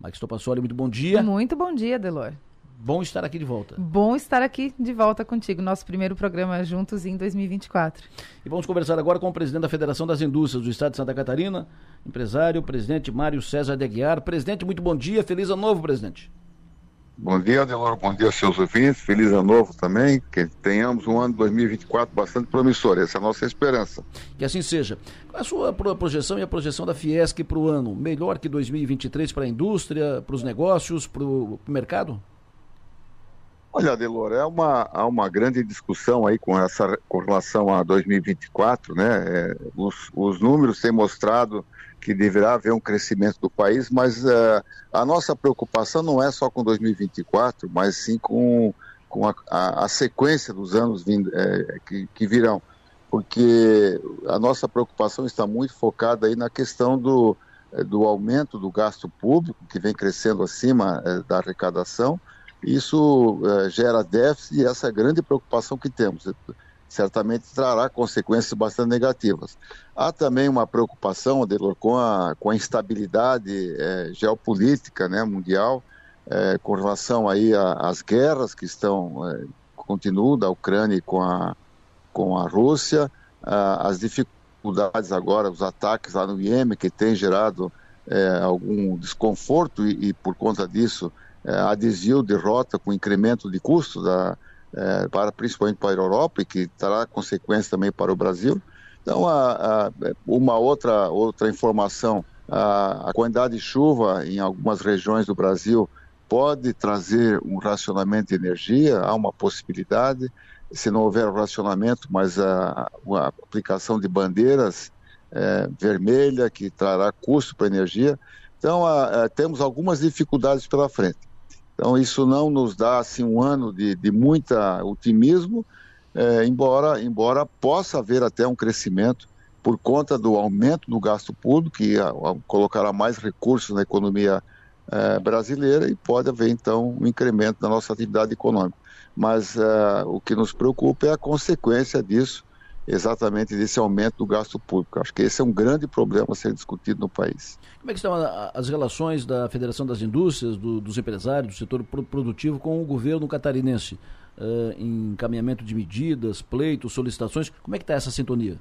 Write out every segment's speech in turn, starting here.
Max Topassoli, muito bom dia. Muito bom dia, Delor. Bom estar aqui de volta. Bom estar aqui de volta contigo. Nosso primeiro programa juntos em 2024. E vamos conversar agora com o presidente da Federação das Indústrias do Estado de Santa Catarina, empresário, presidente Mário César Deguiar. Presidente, muito bom dia. Feliz ano novo, presidente. Bom dia, Adeloro. Bom dia aos seus ouvintes. Feliz ano novo também. Que tenhamos um ano 2024 bastante promissor. Essa é a nossa esperança. Que assim seja. Qual a sua projeção e a projeção da Fiesc para o ano? Melhor que 2023 para a indústria, para os negócios, para o mercado? Olha, Adelor, há uma grande discussão aí com relação a 2024, né? Os números têm mostrado que deverá haver um crescimento do país, mas a nossa preocupação não é só com 2024, mas sim com a sequência dos anos que virão, porque a nossa preocupação está muito focada aí na questão do aumento do gasto público, que vem crescendo acima da arrecadação. Isso gera déficit e essa grande preocupação que temos certamente trará consequências bastante negativas. Há também uma preocupação, Adelor, com a instabilidade geopolítica, né, mundial, com relação aí às guerras que continuam da Ucrânia com a Rússia, as dificuldades agora, os ataques lá no Iêmen, que tem gerado algum desconforto e por conta disso a desvio de rota com incremento de custo principalmente para a Europa, e que terá consequência também para o Brasil. Então, uma outra informação, a quantidade de chuva em algumas regiões do Brasil pode trazer um racionamento de energia, há uma possibilidade, se não houver racionamento, mas a aplicação de bandeiras vermelha, que trará custo para a energia. Então, temos algumas dificuldades pela frente. Então, isso não nos dá assim, um ano de muito otimismo, embora possa haver até um crescimento por conta do aumento do gasto público, que colocará mais recursos na economia brasileira, e pode haver, então, um incremento da nossa atividade econômica. Mas o que nos preocupa é a consequência disso, exatamente desse aumento do gasto público. Acho que esse é um grande problema a ser discutido no país. Como é que estão as relações da Federação das Indústrias, dos empresários, do setor produtivo com o governo catarinense? Em encaminhamento de medidas, pleitos, solicitações, como é que está essa sintonia?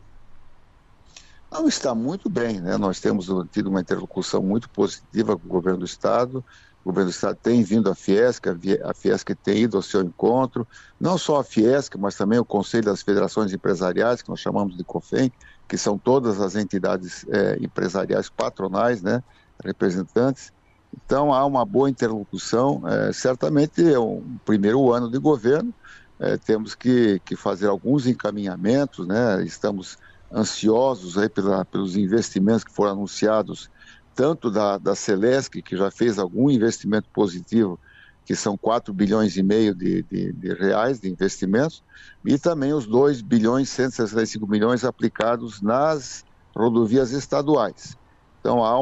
Não, está muito bem, né? Nós temos tido uma interlocução muito positiva com o governo do Estado. O governo do Estado tem vindo à Fiesc, a Fiesc tem ido ao seu encontro, não só a Fiesc, mas também o Conselho das Federações Empresariais, que nós chamamos de COFEM, que são todas as entidades empresariais patronais, né, representantes. Então, há uma boa interlocução. Certamente, é um primeiro ano de governo, temos que fazer alguns encaminhamentos, né? Estamos ansiosos aí pelos investimentos que foram anunciados, tanto da Celesc, que já fez algum investimento positivo, que são 4 bilhões e meio de reais de investimentos, e também os 2 bilhões e 165 milhões aplicados nas rodovias estaduais. Então há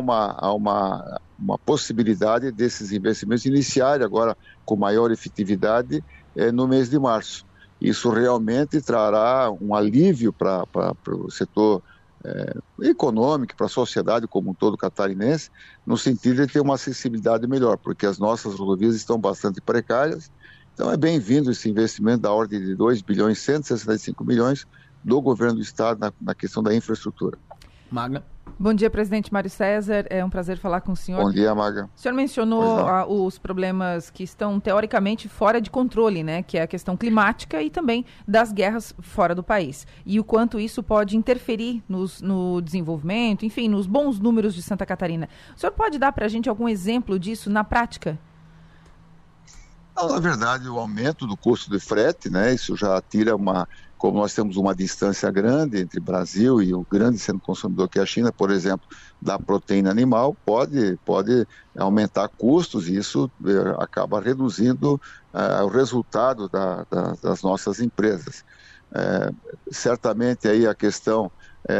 uma possibilidade desses investimentos iniciarem agora com maior efetividade no mês de março. Isso realmente trará um alívio para o setor econômico, para a sociedade como um todo catarinense, no sentido de ter uma acessibilidade melhor, porque as nossas rodovias estão bastante precárias. Então é bem-vindo esse investimento da ordem de 2 bilhões e 165 milhões do governo do Estado na questão da infraestrutura. Magna. Bom dia, presidente Mário César. É um prazer falar com o senhor. Bom dia, Maga. O senhor mencionou os problemas que estão, teoricamente, fora de controle, né? Que é a questão climática e também das guerras fora do país. E o quanto isso pode interferir no desenvolvimento, enfim, nos bons números de Santa Catarina. O senhor pode dar para a gente algum exemplo disso na prática? Na verdade, o aumento do custo de frete, né? Isso já tira uma... Como nós temos uma distância grande entre o Brasil e o grande centro consumidor que é a China, por exemplo, da proteína animal, pode aumentar custos, e isso acaba reduzindo o resultado das nossas empresas. Certamente aí a questão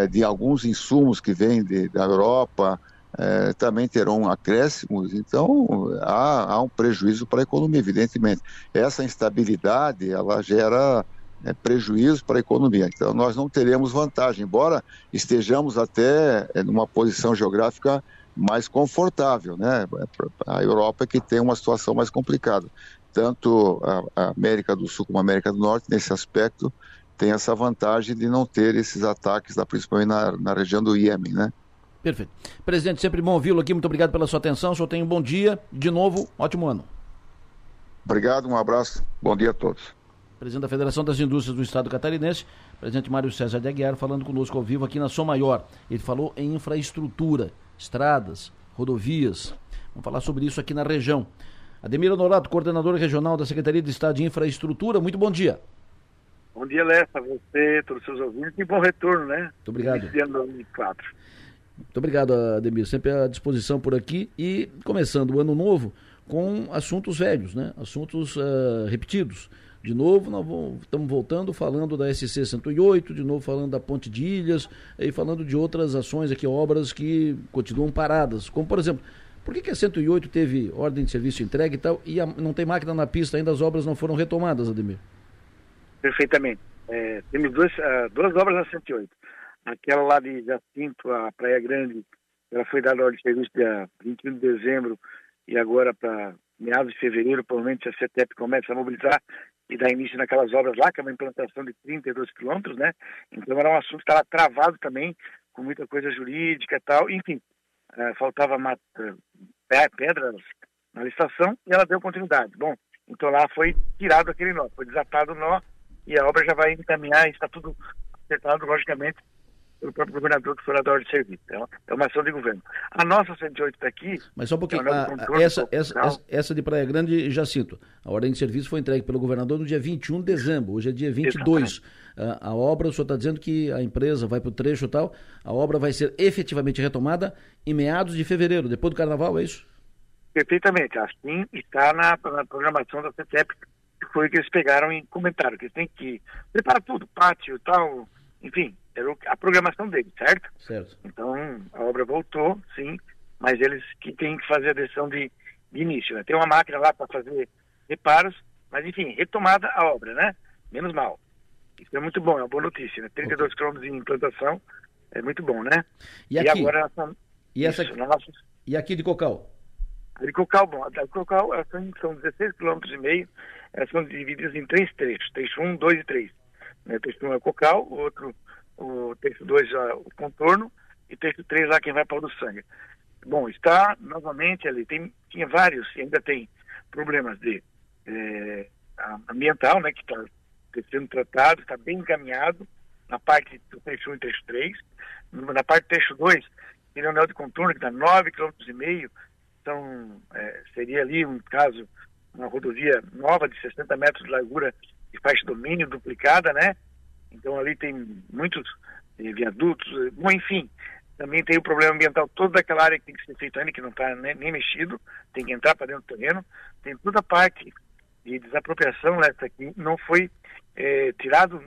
de alguns insumos que vêm da Europa também terão acréscimos, então há um prejuízo para a economia, evidentemente. Essa instabilidade, ela gera... prejuízo para a economia. Então, nós não teremos vantagem, embora estejamos até numa posição geográfica mais confortável, né? A Europa é que tem uma situação mais complicada. Tanto a América do Sul como a América do Norte, nesse aspecto, tem essa vantagem de não ter esses ataques, principalmente na região do Iêmen, né? Perfeito. Presidente, sempre bom ouvi-lo aqui, muito obrigado pela sua atenção, o senhor tem um bom dia, de novo, ótimo ano. Obrigado, um abraço, bom dia a todos. Presidente da Federação das Indústrias do Estado Catarinense, presidente Mário César Deguiar, falando conosco ao vivo aqui na Som Maior. Ele falou em infraestrutura, estradas, rodovias, vamos falar sobre isso aqui na região. Ademir Honorato, coordenador regional da Secretaria de Estado de Infraestrutura, muito bom dia. Bom dia, Lessa, você, todos os seus ouvintes, e bom retorno, né? Muito obrigado. Muito obrigado, Ademir, sempre à disposição por aqui e começando o ano novo com assuntos velhos, né? Assuntos repetidos. De novo, nós estamos voltando falando da SC 108, de novo falando da Ponte de Ilhas e falando de outras ações aqui, obras que continuam paradas, como por exemplo... Por que a 108 teve ordem de serviço entregue e tal, e não tem máquina na pista ainda, as obras não foram retomadas, Ademir? Perfeitamente. Temos duas obras na 108. Aquela lá de Jacinto, a Praia Grande, ela foi dada ordem de serviço dia 21 de dezembro, e agora para meados de fevereiro, provavelmente a CETEP começa a mobilizar e dar início naquelas obras lá, que é uma implantação de 32 quilômetros, né? Então era um assunto que estava travado também, com muita coisa jurídica e tal, enfim. Faltava pedras na licitação e ela deu continuidade. Bom, então lá foi tirado aquele nó, foi desatado o nó e a obra já vai encaminhar e está tudo acertado, logicamente, pelo próprio governador que foi lá da ordem de serviço. Então, é uma ação de governo. A nossa 108 está aqui... Mas só um pouquinho, essa de Praia Grande, Jacinto, a ordem de serviço foi entregue pelo governador no dia 21 de dezembro, hoje é dia 22. A obra, o senhor está dizendo que a empresa vai para o trecho e tal, a obra vai ser efetivamente retomada em meados de fevereiro, depois do carnaval, é isso? Perfeitamente, assim está na programação da CETEP, que foi o que eles pegaram e comentaram, que eles têm que preparar tudo, pátio e tal, enfim, era a programação deles, certo? Certo. Então, a obra voltou, sim, mas eles que têm que fazer a decisão de início, né? Tem uma máquina lá para fazer reparos, mas enfim, retomada a obra, né? Menos mal. Isso é muito bom, é uma boa notícia, né? 32 quilômetros de implantação, é muito bom, né? E agora... E aqui de Cocal? De Cocal, bom, de Cocal são 16 quilômetros e meio, elas são divididas em três trechos, trecho 1, 2 e 3. O trecho 1 é Cocal, o trecho 2 é o contorno, e o trecho 3 lá quem vai para o Urussanga. Bom, está novamente ali, tinha vários, ainda tem problemas de ambiental, né, que está sendo tratado, está bem encaminhado na parte do trecho 1 e trecho 3. Na parte do trecho 2, ele é um anel de contorno que dá 9,5 km, então seria ali um caso, uma rodovia nova de 60 metros de largura de faixa domínio duplicada, né? Então ali tem muitos viadutos, bom, enfim, também tem o problema ambiental, toda aquela área que tem que ser feita ainda, que não está nem mexido, tem que entrar para dentro do terreno, tem toda a parte de desapropriação, né, que não foi tirado,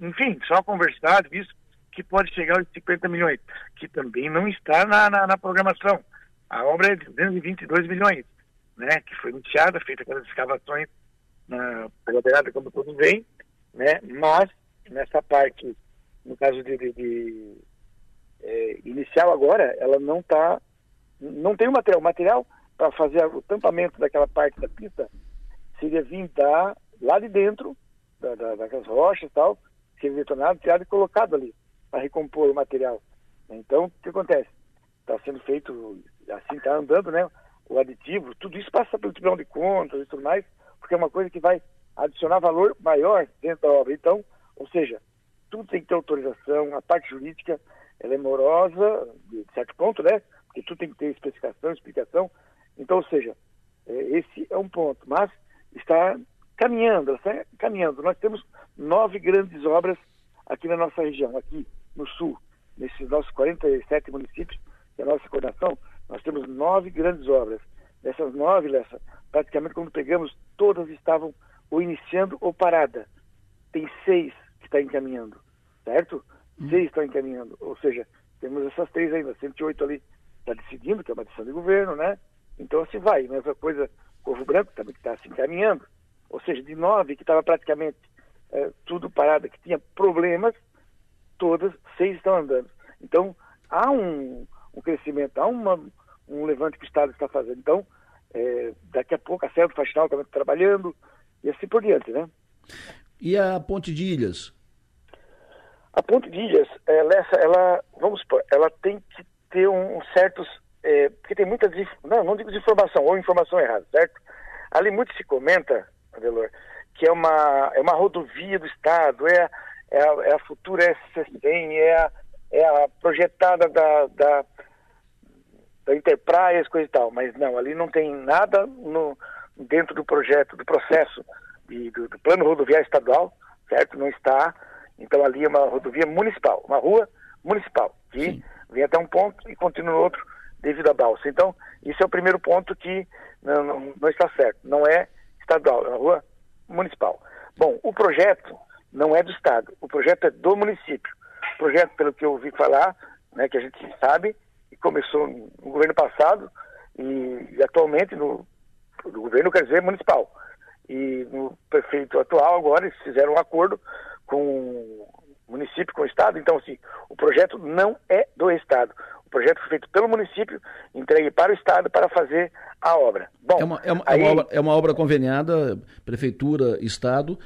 enfim, só conversado isso, que pode chegar aos 50 milhões, que também não está na programação. A obra é de 222 milhões, né, que foi iniciada, feita aquelas escavações na beirada, como todos veem, né, mas nessa parte, no caso de inicial agora, ela não tem o material. O material para fazer o tampamento daquela parte da pista seria vir lá de dentro, daquelas rochas e tal, ser detonado, tirado e colocado ali, para recompor o material. Então, o que acontece? Está sendo feito, assim está andando, né? O aditivo, tudo isso passa pelo Tribunal de Contas e tudo mais, porque é uma coisa que vai adicionar valor maior dentro da obra. Então, ou seja, tudo tem que ter autorização, a parte jurídica, ela é morosa, de certo ponto, né? Porque tudo tem que ter especificação, explicação. Então, ou seja, esse é um ponto, mas está caminhando, Nós temos 9 grandes obras aqui na nossa região, aqui no sul, nesses nossos 47 municípios, que é a nossa coordenação, nós temos 9 grandes obras. Dessas 9, Lessa, praticamente quando pegamos, todas estavam ou iniciando ou parada. Tem 6 que estão encaminhando, certo? 6 estão encaminhando, ou seja, temos essas 3 ainda, 108 ali está decidindo, que é uma decisão de governo, né? Então assim vai, mesma coisa, Corvo Branco também está se encaminhando, ou seja, de 9 que estava praticamente tudo parado, que tinha problemas, todas 6 estão andando. Então há um, um crescimento, há um levante que o Estado está fazendo. Então, daqui a pouco a SEMP faz sinal, também trabalhando, e assim por diante, né? E a Ponte de Ilhas? A Ponte de Ilhas, ela tem que ter um certos... porque tem muita... Não digo desinformação, ou informação errada, certo? Ali muito se comenta, Adelor, que é uma rodovia do Estado, é a futura SC100, é a projetada da Interpraias, coisa e tal. Mas não, ali não tem nada dentro do projeto, do processo, do plano rodoviário estadual, certo? Não está. Então ali é uma rodovia municipal, uma rua municipal, que Sim. vem até um ponto e continua no outro devido à balsa. Então, isso é o primeiro ponto que não está certo. Não é estadual, é uma rua municipal. Bom, o projeto não é do Estado, o projeto é do município. O projeto, pelo que eu ouvi falar, né, que a gente sabe, começou no governo passado e atualmente no governo, quer dizer, municipal. E no prefeito atual, agora, eles fizeram um acordo com o município, com o Estado. Então, assim, o projeto não é do Estado. O projeto foi feito pelo município, entregue para o Estado para fazer a obra. Bom, é uma obra conveniada, Prefeitura, Estado.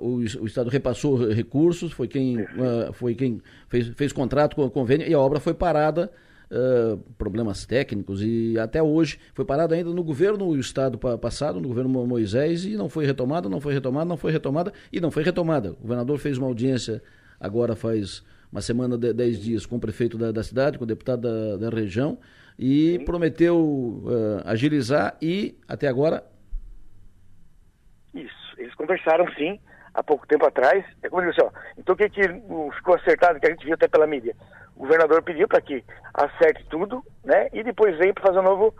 O Estado repassou recursos, foi quem fez contrato com o convênio, e a obra foi parada. Problemas técnicos, e até hoje foi parado ainda no governo do Estado passado, no governo Moisés, e não foi retomada, não foi retomada. O governador fez uma audiência agora faz uma semana, 10 dias, com o prefeito da cidade, com o deputado da região, e Sim. prometeu agilizar, e até agora... Isso, eles conversaram sim, há pouco tempo atrás, como eu disse, então o que ficou acertado, que a gente viu até pela mídia? O governador pediu para que acerte tudo, né? E depois veio para fazer um novo...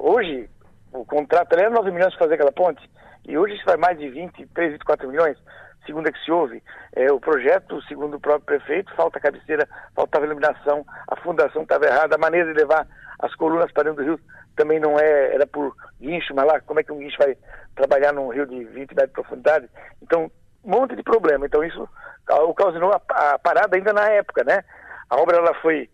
Hoje, o contrato era 9 milhões para fazer aquela ponte, e hoje isso vai mais de 23, 24 milhões, segundo o que se ouve. O projeto, segundo o próprio prefeito, falta cabeceira, faltava iluminação, a fundação estava errada, a maneira de levar as colunas para dentro do rio também não era por guincho, mas lá, como é que um guincho vai trabalhar num rio de 20 metros de profundidade? Então, um monte de problema. Então, isso... ocasionou a parada ainda na época, né? A obra ela foi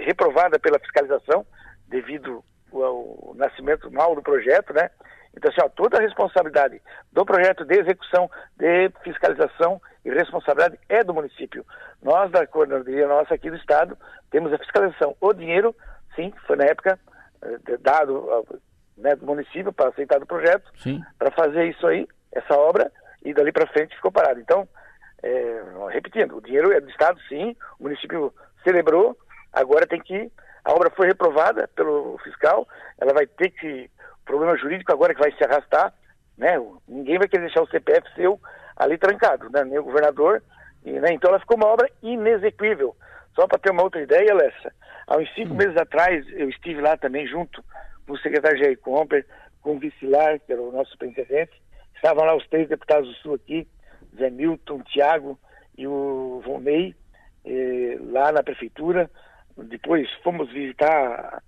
reprovada pela fiscalização devido ao nascimento mal do projeto, né? Então, assim, toda a responsabilidade do projeto de execução, de fiscalização e responsabilidade é do município. Nós, da coordenadoria nossa aqui do Estado, temos a fiscalização. O dinheiro, sim, foi na época dado, né, do município para aceitar o projeto, para fazer isso aí, essa obra, e dali para frente ficou parado. Então, repetindo, o dinheiro é do Estado, sim, o município celebrou, agora tem que... A obra foi reprovada pelo fiscal, ela vai ter que... O problema jurídico agora que vai se arrastar, né? Ninguém vai querer deixar o CPF seu ali trancado, né? Nem o governador, e, né? Então ela ficou uma obra inexequível. Só para ter uma outra ideia, Alessa, há uns 5 meses atrás eu estive lá também junto com o secretário Jair Comper, com o vice-lar, que era o nosso presidente, estavam lá os 3 deputados do Sul aqui, Zé Milton, Tiago e o Von Ney, lá na prefeitura. Depois fomos visitar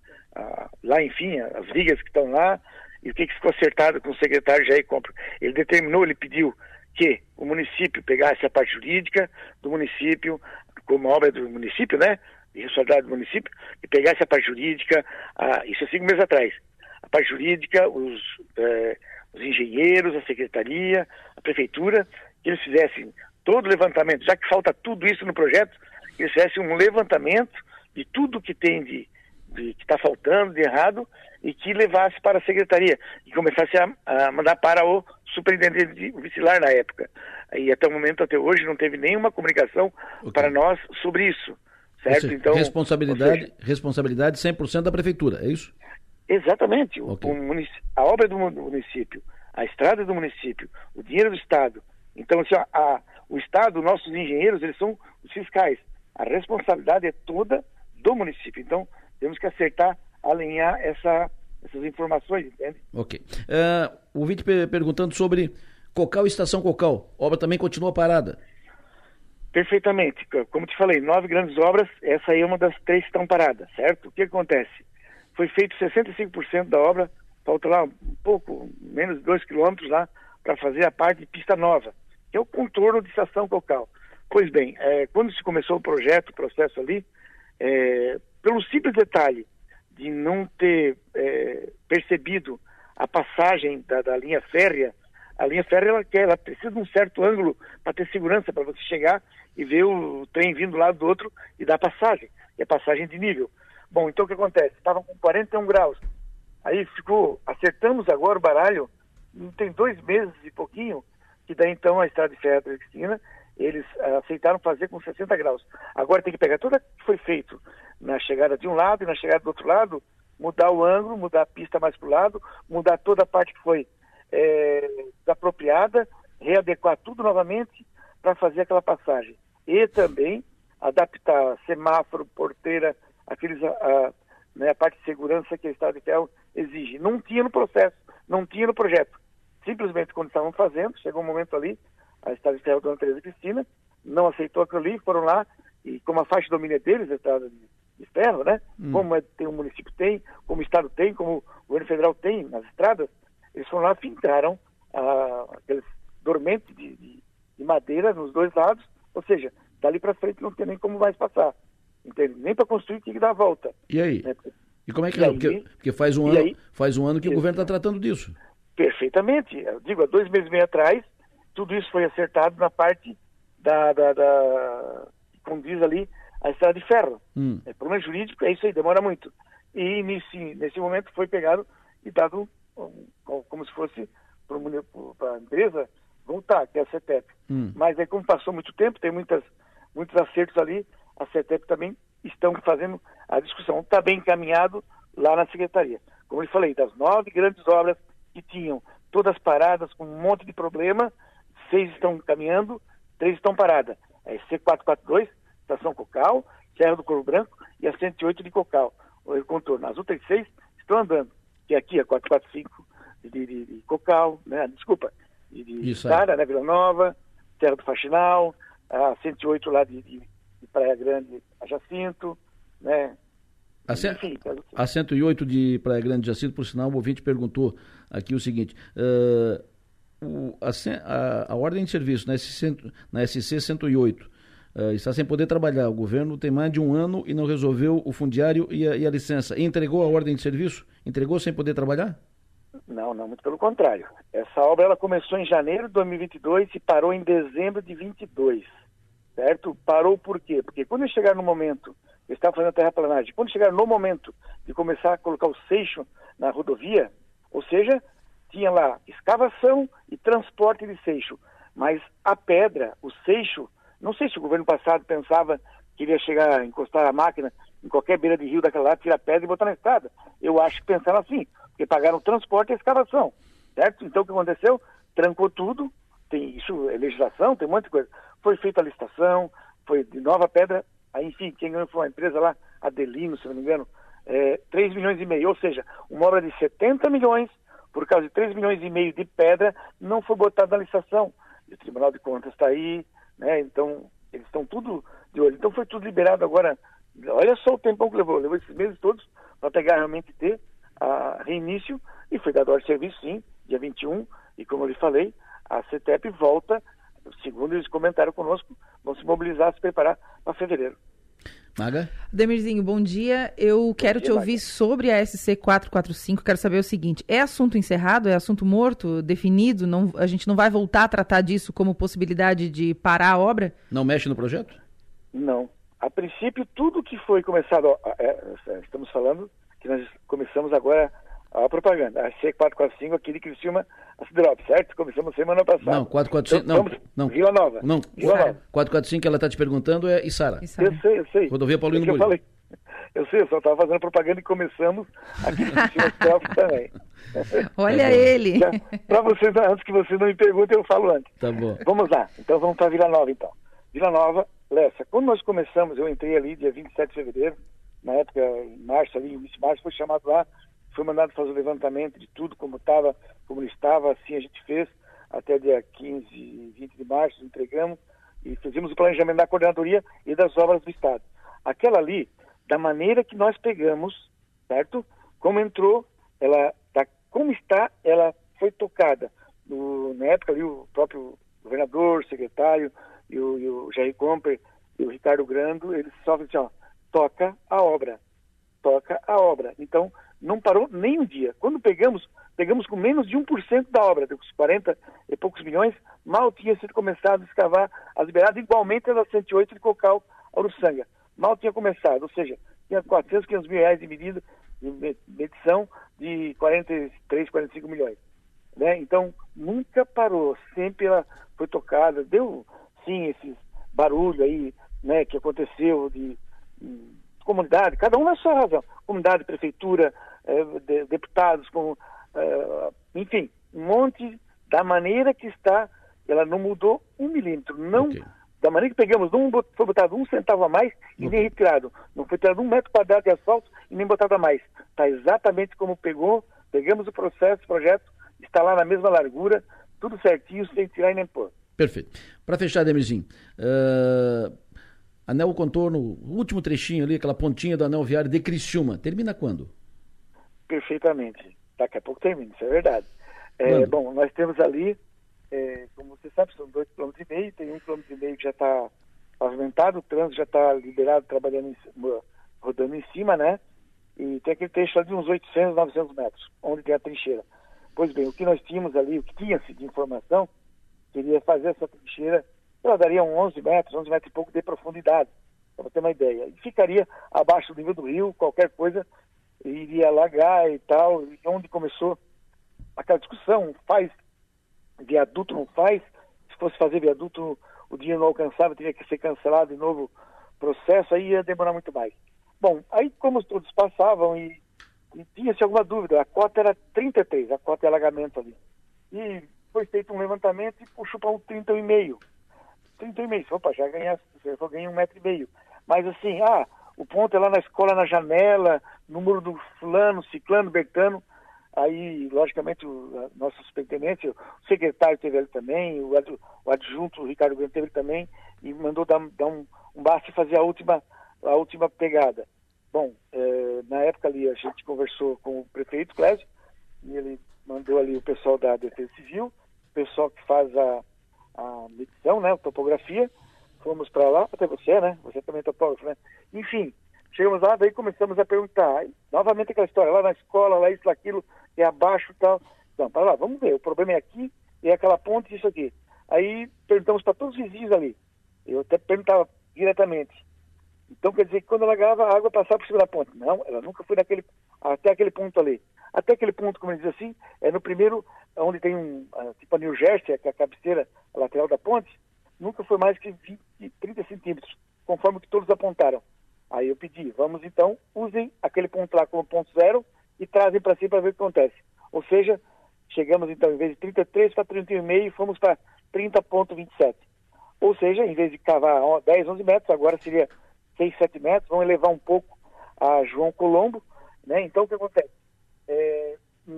lá, enfim, as ligas que estão lá, e o que ficou acertado com o secretário Jair Comper. Ele determinou, ele pediu que o município pegasse a parte jurídica do município, como obra do município, né? De responsabilidade do município, e pegasse a parte jurídica, isso é 5 meses atrás. A parte jurídica, os engenheiros, a secretaria, a prefeitura, que eles fizessem todo o levantamento, já que falta tudo isso no projeto, que eles fizessem um levantamento de tudo que tem que está faltando de errado, e que levasse para a secretaria e começasse a mandar para o superintendente vice-lar na época. E até o momento, até hoje, não teve nenhuma comunicação para nós sobre isso, certo? Seja, então, responsabilidade 100% da prefeitura, é isso? Exatamente. A obra do município, a estrada do município, o dinheiro do Estado. Então, assim, o Estado, nossos engenheiros, eles são os fiscais. A responsabilidade é toda do município. Então, temos que acertar, alinhar essas informações, entende? Ok. O ouvinte perguntando sobre Cocal e Estação Cocal. A obra também continua parada. Perfeitamente. Como te falei, 9 grandes obras, essa aí é uma das 3 que estão paradas, certo? O que acontece? Foi feito 65% da obra, falta lá um pouco, menos de 2 quilômetros lá, para fazer a parte de pista nova, que é o contorno de Estação Cocal. Pois bem, quando se começou o projeto, o processo ali, pelo simples detalhe de não ter percebido a passagem da linha férrea. A linha férrea ela precisa de um certo ângulo para ter segurança, para você chegar e ver o trem vindo do lado do outro e dar passagem. E a passagem de nível. Bom, então o que acontece? Estavam com 41 graus. Aí acertamos agora o baralho, tem 2 meses e pouquinho, que daí então a estrada de ferro da Cristina, eles aceitaram fazer com 60 graus. Agora tem que pegar tudo que foi feito na chegada de um lado e na chegada do outro lado, mudar o ângulo, mudar a pista mais para o lado, mudar toda a parte que foi desapropriada, readequar tudo novamente para fazer aquela passagem. E também adaptar semáforo, porteira, aqueles... a parte de segurança que a Estrada de Ferro exige. Não tinha no processo, não tinha no projeto. Simplesmente, quando estavam fazendo, chegou um momento ali, a Estrada de Ferro Dona Teresa Cristina não aceitou aquilo ali, foram lá, e como a faixa de domínio é deles, a Estrada de Ferro, né? Como tem, o município tem, como o Estado tem, como o governo federal tem nas estradas, eles foram lá e fincaram aqueles dormentes de madeira nos dois lados, ou seja, dali para frente não tem nem como mais passar. Entende? Nem para construir tem que dar a volta. E aí? Né? E como é que é? Porque faz um ano que o governo está tratando disso. Perfeitamente. Eu digo, há 2 meses e meio atrás, tudo isso foi acertado na parte como diz ali, a estrada de ferro. É problema jurídico, é isso aí, demora muito. E nesse momento foi pegado e dado como se fosse para a empresa voltar, que é a CETEP. Mas aí, como passou muito tempo, tem muitos acertos ali, a CETEP também estão fazendo a discussão. Está bem encaminhado lá na Secretaria. Como eu falei, das 9 grandes obras que tinham, todas paradas, com um monte de problema, 6 estão caminhando, 3 estão paradas. A SC 442, Estação Cocal, Serra do Corvo Branco e a 108 de Cocal, o contorno. As outras 6 estão andando. E aqui a 445 de Cocal, né? Desculpa, de Sara, né? Vila Nova, Serra do Faxinal, a 108 lá de Praia Grande a Jacinto, né? A 108 de Praia Grande de Jacinto, por sinal, o ouvinte perguntou aqui o seguinte, a ordem de serviço na SC 108 está sem poder trabalhar, o governo tem mais de um ano e não resolveu o fundiário e a licença, e entregou a ordem de serviço? Entregou sem poder trabalhar? Não, muito pelo contrário. Essa obra ela começou em janeiro de 2022 e parou em dezembro de 2022. Certo? Parou por quê? Porque quando chegar no momento, eu estava fazendo a terraplanagem, quando chegar no momento de começar a colocar o seixo na rodovia, ou seja, tinha lá escavação e transporte de seixo, mas a pedra, o seixo, não sei se o governo passado pensava que iria chegar, encostar a máquina em qualquer beira de rio daquela lá, tirar a pedra e botar na estrada. Eu acho que pensaram assim, porque pagaram o transporte e a escavação, certo? Então o que aconteceu? Trancou tudo, tem isso, é legislação, tem um monte de coisa. Foi feita a licitação, foi de nova pedra, aí, enfim, quem ganhou foi uma empresa lá, Adelino, se não me engano, 3,5 milhões, ou seja, uma obra de 70 milhões, por causa de 3,5 milhões de pedra, não foi botada na licitação. E o Tribunal de Contas está aí, né? Então, eles estão tudo de olho. Então, foi tudo liberado agora. Olha só o tempão que levou. Levou esses meses todos para pegar realmente ter a reinício, e foi dado hora de serviço, sim, dia 21, e como eu lhe falei, a CETEP volta. Segundo eles comentaram conosco, vão se mobilizar, se preparar para fevereiro. Maga? Demirzinho, bom dia. Eu quero te ouvir sobre a SC 445. Quero saber o seguinte, é assunto encerrado? É assunto morto? Definido? Não, a gente não vai voltar a tratar disso como possibilidade de parar a obra? Não mexe no projeto? Não. A princípio, tudo que foi começado... estamos falando que nós começamos agora... a propaganda, a SC 445 aqui de Criciúma, a Cidrop, certo? Começamos semana passada. Não, 445, então, não. Vila Nova. Não, Vila Nova. 445, ela está te perguntando, é Içara. Eu sei. Rodovia Paulino Boito. Eu só estava fazendo propaganda e começamos aqui em Criciúma Cidrop também. Olha ele! Para vocês, antes que vocês não me perguntem, eu falo antes. Tá bom. Vamos lá, então vamos para Vila Nova, então. Vila Nova, Lessa, quando nós começamos, eu entrei ali dia 27 de fevereiro, na época, em março, ali, início de março, foi chamado lá, foi mandado fazer o levantamento de tudo, como estava, assim a gente fez, até dia 15 e 20 de março, entregamos e fizemos o planejamento da coordenadoria e das obras do Estado. Aquela ali, da maneira que nós pegamos, certo? Como entrou, como está, ela foi tocada. Na época ali, o próprio governador, secretário, e o Jair Comper e o Ricardo Grando, eles só falaram assim, ó, toca a obra. Então, não parou nem um dia. Quando pegamos com menos de 1% da obra, dos 40 e poucos milhões, mal tinha sido começado a escavar as beiradas, igualmente as 108 de Cocal a Urussanga. Mal tinha começado, ou seja, tinha 400, 500 mil reais de medida, de medição de 43, 45 milhões. Né? Então, nunca parou, sempre ela foi tocada, deu sim esse barulho aí, né, que aconteceu de comunidade, cada um na sua razão, comunidade, prefeitura, deputados, enfim, um monte, da maneira que está, ela não mudou um milímetro, não, okay. Da maneira que pegamos, não foi botado 1 centavo a mais e nem retirado, não foi tirado 1 metro quadrado de asfalto e nem botado a mais, está exatamente como pegamos o processo, o projeto, está lá na mesma largura, tudo certinho, sem tirar e nem pôr. Perfeito. Para fechar, Demirzinho, anel contorno, último trechinho ali, aquela pontinha do anel viário de Criciúma, termina quando? Perfeitamente. Daqui a pouco termina, isso é verdade. Bom, nós temos ali, como você sabe, são 2,5 km, tem 1,5 km que já está pavimentado, o trânsito já está liberado, trabalhando, rodando em cima, né? E tem aquele trecho ali de uns 800, 900 metros, onde tem a trincheira. Pois bem, o que nós tínhamos ali, o que tinha-se de informação, queria fazer essa trincheira, ela daria uns 11 metros e pouco de profundidade, para ter uma ideia. E ficaria abaixo do nível do rio, qualquer coisa iria alagar e tal, e onde começou aquela discussão, faz viaduto, não faz, se fosse fazer viaduto, o dinheiro não alcançava, teria que ser cancelado de novo processo, aí ia demorar muito mais. Bom, aí como todos passavam e tinha-se alguma dúvida, a cota era 33, a cota de alagamento ali. E foi feito um levantamento e puxou para um 30,5. 30,5, opa, já ganhei 1,5 metro. Mas assim, o ponto é lá na escola, na janela, no muro do fulano, ciclano, bertano. Aí, logicamente, o nosso superintendente, o secretário teve ele também, o adjunto, o Ricardo Grando, teve ele também, e mandou dar um basta e fazer a última pegada. Bom, na época ali a gente conversou com o prefeito Clésio, e ele mandou ali o pessoal da Defesa Civil, o pessoal que faz a medição, né, a topografia, fomos para lá, até você, né, você também é topógrafo, né, enfim, chegamos lá, daí começamos a perguntar, aí, novamente aquela história, lá na escola, lá isso, lá aquilo, é abaixo e tal, não, para lá, vamos ver, o problema é aqui, é aquela ponte e isso aqui. Aí perguntamos para todos os vizinhos ali, eu até perguntava diretamente. Então, quer dizer que quando ela alagava, a água passava por cima da ponte. Não, ela nunca foi até aquele ponto ali. Até aquele ponto, como ele diz assim, é no primeiro, onde tem tipo a Nilgérstia, que é a cabeceira lateral da ponte, nunca foi mais que 20, 30 centímetros, conforme que todos apontaram. Aí eu pedi, vamos então, usem aquele ponto lá como ponto zero e trazem para cima para ver o que acontece. Ou seja, chegamos então, em vez de 33 para 31,5, fomos para 30,27. Ou seja, em vez de cavar 10, 11 metros, agora seria 6, 7 metros, vão elevar um pouco a João Colombo, né? Então o que acontece?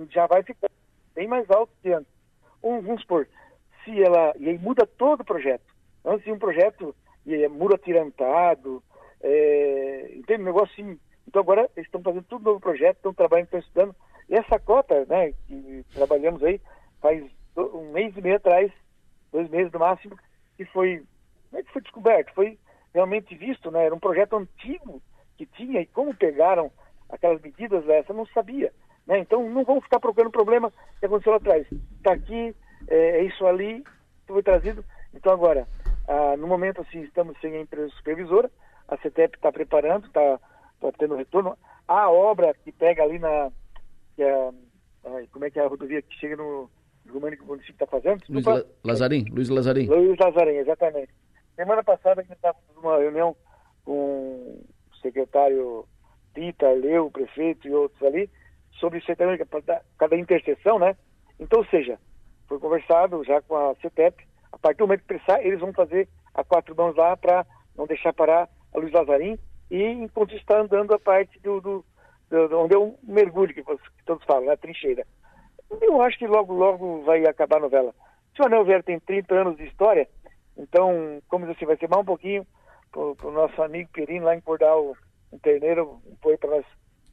Já vai ficar bem mais alto que antes. Vamos supor, se ela... E aí muda todo o projeto. Antes de um projeto, e aí é muro atirantado, entende? Um negócio assim. Então agora eles estão fazendo tudo novo projeto, estão trabalhando, estão estudando. E essa cota, né, que trabalhamos aí, faz 1 mês e meio atrás, 2 meses no máximo, que foi... Não é que foi descoberto, foi... realmente visto, né? Era um projeto antigo que tinha, e como pegaram aquelas medidas, essa não sabia, né? Então não vamos ficar procurando problema que aconteceu lá atrás, está aqui, é isso ali, foi trazido. Então agora, no momento assim, estamos sem a empresa supervisora, a CETEP está preparando, está tendo retorno, a obra que pega ali na como é que é a rodovia que chega no Românico, que o município está fazendo, Luiz Lazarim, exatamente. Semana passada a gente estava numa reunião com o secretário Tita, eu, o prefeito e outros ali, sobre CETEP, cada interseção, né? Então, ou seja, foi conversado já com a CETEP, a partir do momento que precisar, eles vão fazer a 4 mãos lá para não deixar parar a Luiz Lazarim, e enquanto está andando a parte do onde é um mergulho, que todos falam, né? A trincheira. Eu acho que logo, logo vai acabar a novela. Se o Anel Viário tem 30 anos de história... Então, como diz assim, vai ser mais um pouquinho para o nosso amigo Perino lá em Cordal, um terneiro, foi para nós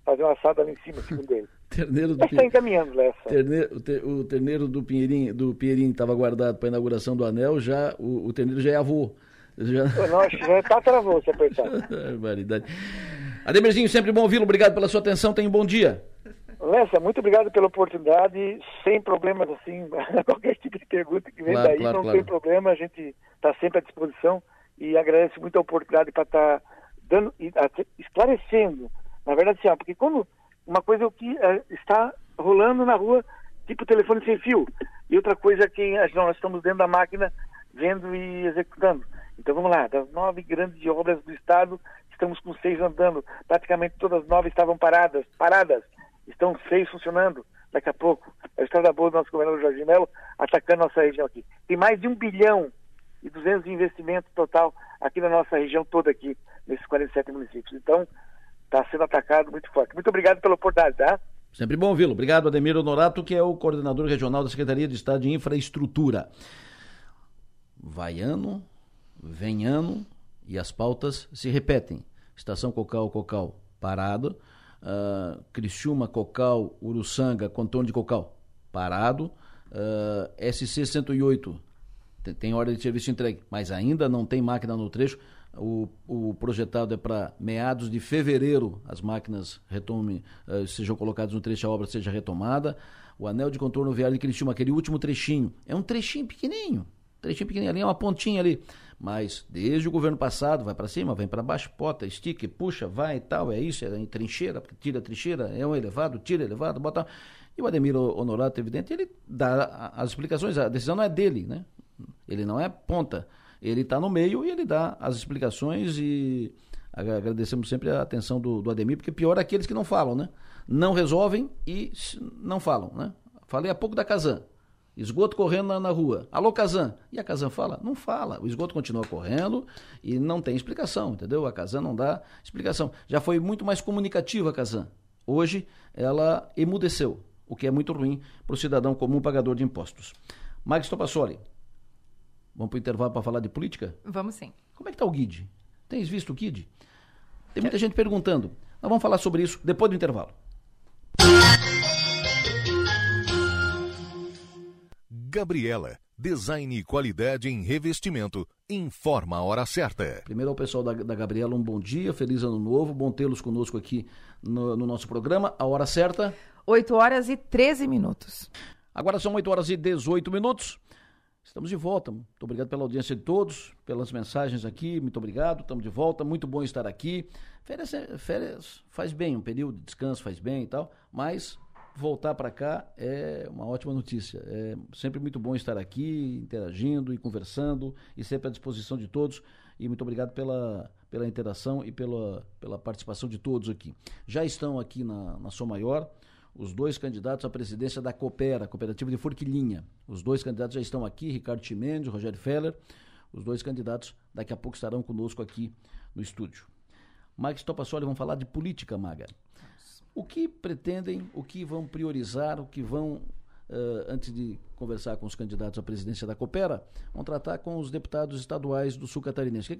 fazer uma assada ali em cima, segundo ele. Terneiro do encaminhando, Lessa. O terneiro do Pinheirinho estava guardado para a inauguração do anel, já, o terneiro já é avô. Já... Nossa, já tá travou, se apertar. Barbaridade. Ademirzinho, sempre bom ouvi-lo. Obrigado pela sua atenção. Tenha um bom dia. Lessa, muito obrigado pela oportunidade, sem problemas assim, qualquer tipo de pergunta que vem claro, daí, claro, não claro. Tem problema, a gente está sempre à disposição e agradece muito a oportunidade para estar dando e esclarecendo, na verdade sim, porque quando uma coisa é o que está rolando na rua, tipo telefone sem fio, e outra coisa é que nós estamos dentro da máquina, vendo e executando. Então vamos lá, das 9 grandes obras do Estado, estamos com 6 andando, praticamente todas as 9 estavam paradas. Estão 6 funcionando, daqui a pouco. É o estado da boa do nosso governador Jorge Mello atacando nossa região aqui. Tem mais de 1,2 bilhão de investimento total aqui na nossa região toda aqui, nesses 47 municípios. Então, está sendo atacado muito forte. Muito obrigado pela oportunidade, tá? Sempre bom ouvi-lo. Obrigado, Ademir Honorato, que é o coordenador regional da Secretaria de Estado de Infraestrutura. Vai ano, vem ano e as pautas se repetem. Estação Cocal, parado. Criciúma, Cocal, Urussanga, contorno de Cocal, parado. SC 108 tem hora de serviço entregue, mas ainda não tem máquina no trecho. O projetado é para meados de fevereiro as máquinas retomem, sejam colocadas no trecho, a obra seja retomada. O anel de contorno viário de Criciúma, aquele último trechinho, é um trechinho pequenininho. Ali é uma pontinha ali, mas desde o governo passado, vai para cima, vem para baixo, bota, estica, puxa, vai e tal, é isso, é em trincheira, tira a trincheira, é um elevado, tira elevado, bota. E o Ademir Honorato, evidente, ele dá as explicações, a decisão não é dele, né? Ele não é ponta, ele está no meio e ele dá as explicações e agradecemos sempre a atenção do Ademir, porque pior é aqueles que não falam, né? Não resolvem e não falam, né? Falei há pouco da Casan. Esgoto correndo na rua. Alô, Casan. E a Casan fala? Não fala. O esgoto continua correndo e não tem explicação, entendeu? A Casan não dá explicação. Já foi muito mais comunicativa a Casan. Hoje ela emudeceu, o que é muito ruim para o cidadão comum pagador de impostos. Max Topassoli, vamos para o intervalo para falar de política? Vamos sim. Como é que está o Guide? Tens visto o Guide? Tem muita gente perguntando. Nós vamos falar sobre isso depois do intervalo. Gabriela, design e qualidade em revestimento, informa a hora certa. Primeiro ao pessoal da Gabriela, um bom dia, feliz ano novo, bom tê-los conosco aqui no nosso programa. A hora certa? 8h13. Agora são 8h18. Estamos de volta, muito obrigado pela audiência de todos, pelas mensagens aqui, muito obrigado, estamos de volta, muito bom estar aqui. Férias faz bem, um período de descanso faz bem e tal, mas... voltar para cá é uma ótima notícia. É sempre muito bom estar aqui, interagindo e conversando, e sempre à disposição de todos. E muito obrigado pela interação e pela participação de todos aqui. Já estão aqui na Som Maior os 2 candidatos à presidência da Copera, Cooperativa de Forquilhinha. Os 2 candidatos já estão aqui, Ricardo Ximenes, Rogério Feller. Os 2 candidatos daqui a pouco estarão conosco aqui no estúdio. Max Topassoli, vamos falar de política, Maga. O que pretendem, o que vão priorizar, o que vão, antes de conversar com os candidatos à presidência da Copera, vão tratar com os deputados estaduais do Sul Catarinense.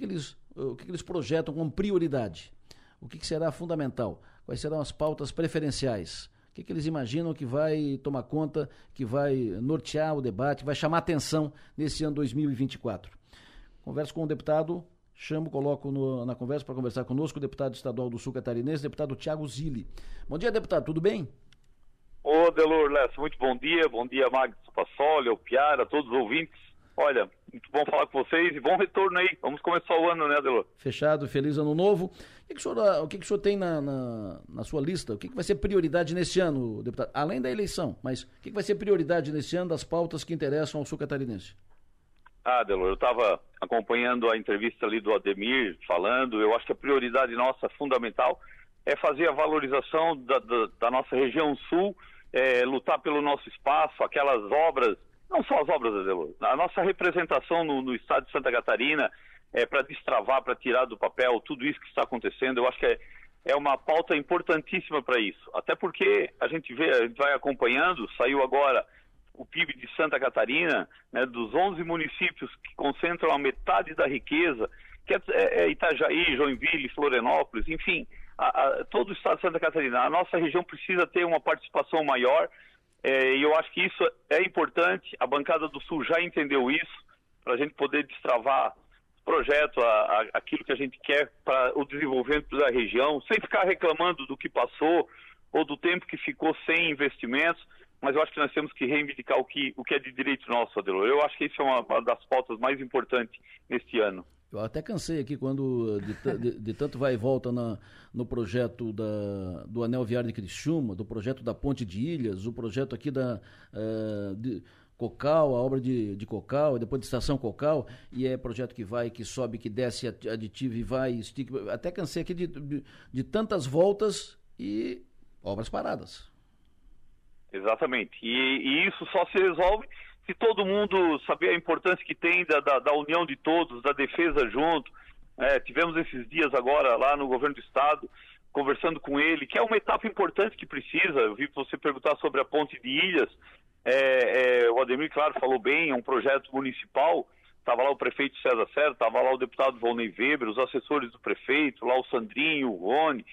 O que eles projetam como prioridade? O que será fundamental? Quais serão as pautas preferenciais? O que eles imaginam que vai tomar conta, que vai nortear o debate, que vai chamar atenção nesse ano 2024? Converso com o deputado, chamo, coloco na conversa para conversar conosco o deputado estadual do Sul Catarinense, deputado Tiago Zilli. Bom dia, deputado, tudo bem? Ô, Delor Lessa, muito bom dia, Magno Passoli, ao Piara, a todos os ouvintes. Olha, muito bom falar com vocês e bom retorno aí. Vamos começar o ano, né, Delor? Fechado, feliz ano novo. O que o senhor tem na sua lista? O que vai ser prioridade nesse ano, deputado? Além da eleição, mas o que vai ser prioridade nesse ano das pautas que interessam ao Sul Catarinense? Ah, Delor, eu estava acompanhando a entrevista ali do Ademir falando, eu acho que a prioridade nossa fundamental é fazer a valorização da nossa região sul, lutar pelo nosso espaço, aquelas obras, não só as obras, Delor, a nossa representação no estado de Santa Catarina, para destravar, para tirar do papel tudo isso que está acontecendo, eu acho que é uma pauta importantíssima para isso, até porque a gente vê, a gente vai acompanhando, saiu agora... o PIB de Santa Catarina, né, dos 11 municípios que concentram a metade da riqueza, que é Itajaí, Joinville, Florianópolis, enfim, todo o estado de Santa Catarina. A nossa região precisa ter uma participação maior, e eu acho que isso é importante. A bancada do Sul já entendeu isso, para a gente poder destravar projeto, aquilo que a gente quer para o desenvolvimento da região, sem ficar reclamando do que passou ou do tempo que ficou sem investimentos, mas eu acho que nós temos que reivindicar o que é de direito nosso, Adelor. Eu acho que isso é uma das pautas mais importantes neste ano. Eu até cansei aqui quando de tanto vai e volta no projeto do Anel Viário de Criciúma, do projeto da Ponte de Ilhas, o projeto aqui de Cocal, a obra de Cocal, depois de Estação Cocal, e é projeto que vai, que sobe, que desce, aditiva e vai, estica. Até cansei aqui de tantas voltas e obras paradas. Exatamente. E isso só se resolve se todo mundo saber a importância que tem da união de todos, da defesa junto. Tivemos esses dias agora lá no governo do estado, conversando com ele, que é uma etapa importante que precisa. Eu vi você perguntar sobre a Ponte de Ilhas. O Ademir, claro, falou bem, é um projeto municipal. Estava lá o prefeito César Serra, estava lá o deputado Von Ney Weber, os assessores do prefeito, lá o Sandrinho, o Rony,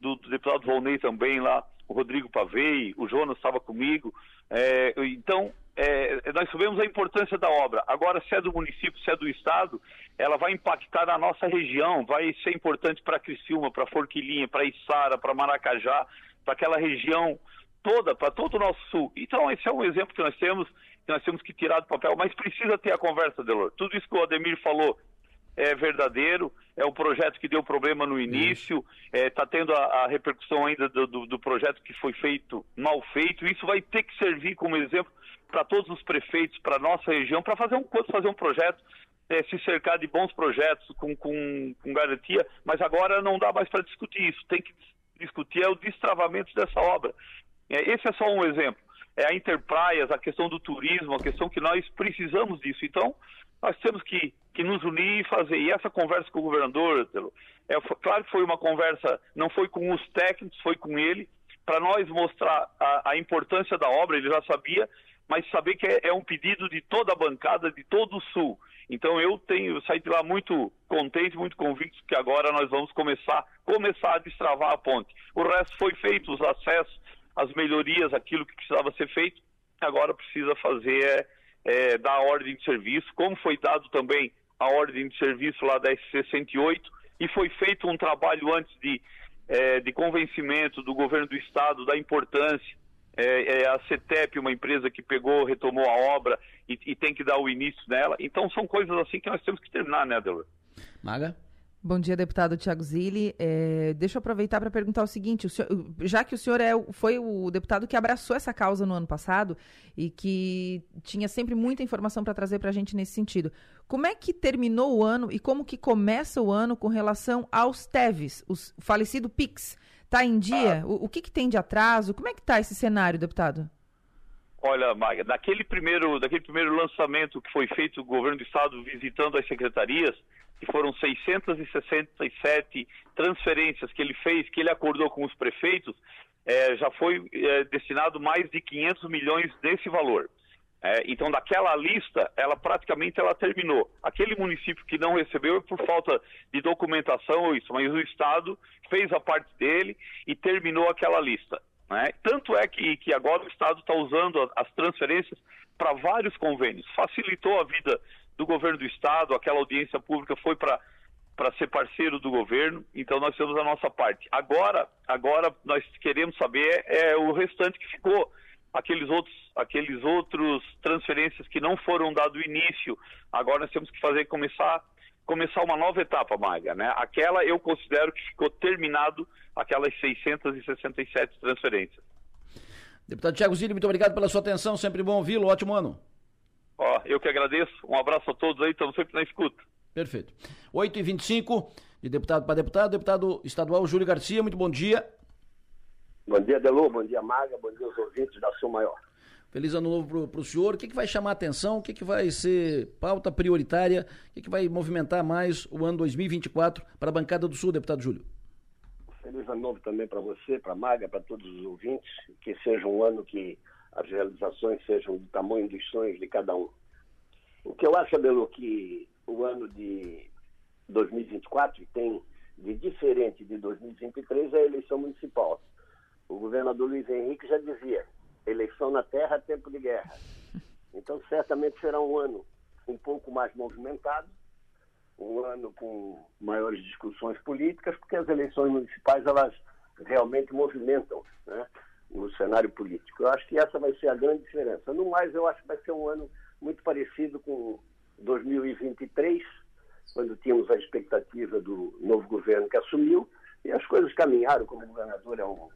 do deputado Von Ney também lá, o Rodrigo Pavei, o Jonas estava comigo. Nós sabemos a importância da obra. Agora, se é do município, se é do estado, ela vai impactar na nossa região, vai ser importante para Criciúma, para Forquilhinha, para Içara, para Maracajá, para aquela região toda, para todo o nosso sul. Então, esse é um exemplo que nós temos que tirar do papel, mas precisa ter a conversa, Delor. Tudo isso que o Ademir falou é verdadeiro, é um projeto que deu problema no início, está tendo a repercussão ainda do projeto que foi feito, mal feito. Isso vai ter que servir como exemplo para todos os prefeitos, para a nossa região, para fazer um projeto, se cercar de bons projetos com garantia, mas agora não dá mais para discutir isso, tem que discutir o destravamento dessa obra. Esse é só um exemplo. A Interpraias, a questão do turismo, a questão que nós precisamos disso. Então, nós temos que nos unir e fazer. E essa conversa com o governador, claro que foi uma conversa, não foi com os técnicos, foi com ele, para nós mostrar a importância da obra, ele já sabia, mas saber que é um pedido de toda a bancada, de todo o Sul. Então eu saí de lá muito contente, muito convicto que agora nós vamos começar a destravar a ponte. O resto foi feito, os acessos, as melhorias, aquilo que precisava ser feito, agora precisa fazer dar a ordem de serviço, como foi dado também a ordem de serviço lá da SC 108, e foi feito um trabalho antes de convencimento do governo do estado da importância. A CETEP, uma empresa que pegou, retomou a obra e tem que dar o início nela. Então são coisas assim que nós temos que terminar, né, Adelor? Maga? Bom dia, deputado Tiago Zilli. Deixa eu aproveitar para perguntar o seguinte, o senhor, já que o senhor foi o deputado que abraçou essa causa no ano passado e que tinha sempre muita informação para trazer para a gente nesse sentido, como é que terminou o ano e como que começa o ano com relação aos TEVs, o falecido PIX? Está em dia? O que tem de atraso? Como é que está esse cenário, deputado? Olha, Maga, daquele primeiro lançamento que foi feito o governo do estado visitando as secretarias, que foram 667 transferências que ele fez, que ele acordou com os prefeitos, já foi destinado mais de 500 milhões desse valor. Então, daquela lista, ela praticamente terminou. Aquele município que não recebeu é por falta de documentação ou isso, mas o estado fez a parte dele e terminou aquela lista, né? Tanto é que agora o estado está usando as transferências para vários convênios. Facilitou a vida do governo do estado, aquela audiência pública foi para ser parceiro do governo, então nós temos a nossa parte. Agora nós queremos saber o restante que ficou. Aqueles outros transferências que não foram dado início, agora nós temos que começar uma nova etapa, Maga, né? Aquela eu considero que ficou terminado, aquelas 667 transferências. Deputado Tiago Zilli, muito obrigado pela sua atenção, sempre bom ouvi-lo, ótimo ano. Eu que agradeço, um abraço a todos aí, estamos sempre na escuta. Perfeito. 8h25, de deputado para deputado, deputado estadual Júlio Garcia, muito bom dia. Bom dia, Delô, bom dia, Maga, bom dia aos ouvintes da Som Maior. Feliz ano novo para o senhor. O que vai chamar a atenção? O que vai ser pauta prioritária? O que vai movimentar mais o ano 2024 para a bancada do Sul, deputado Júlio? Feliz ano novo também para você, para a Maga, para todos os ouvintes. Que seja um ano que as realizações sejam do tamanho dos sonhos de cada um. O que eu acho, Delô, que o ano de 2024 tem de diferente de 2023 é a eleição municipal. O governador Luiz Henrique já dizia, eleição na terra, tempo de guerra. Então, certamente será um ano um pouco mais movimentado, um ano com maiores discussões políticas, porque as eleições municipais, elas realmente movimentam, né, o cenário político. Eu acho que essa vai ser a grande diferença. No mais, eu acho que vai ser um ano muito parecido com 2023, quando tínhamos a expectativa do novo governo que assumiu, e as coisas caminharam. Como o governador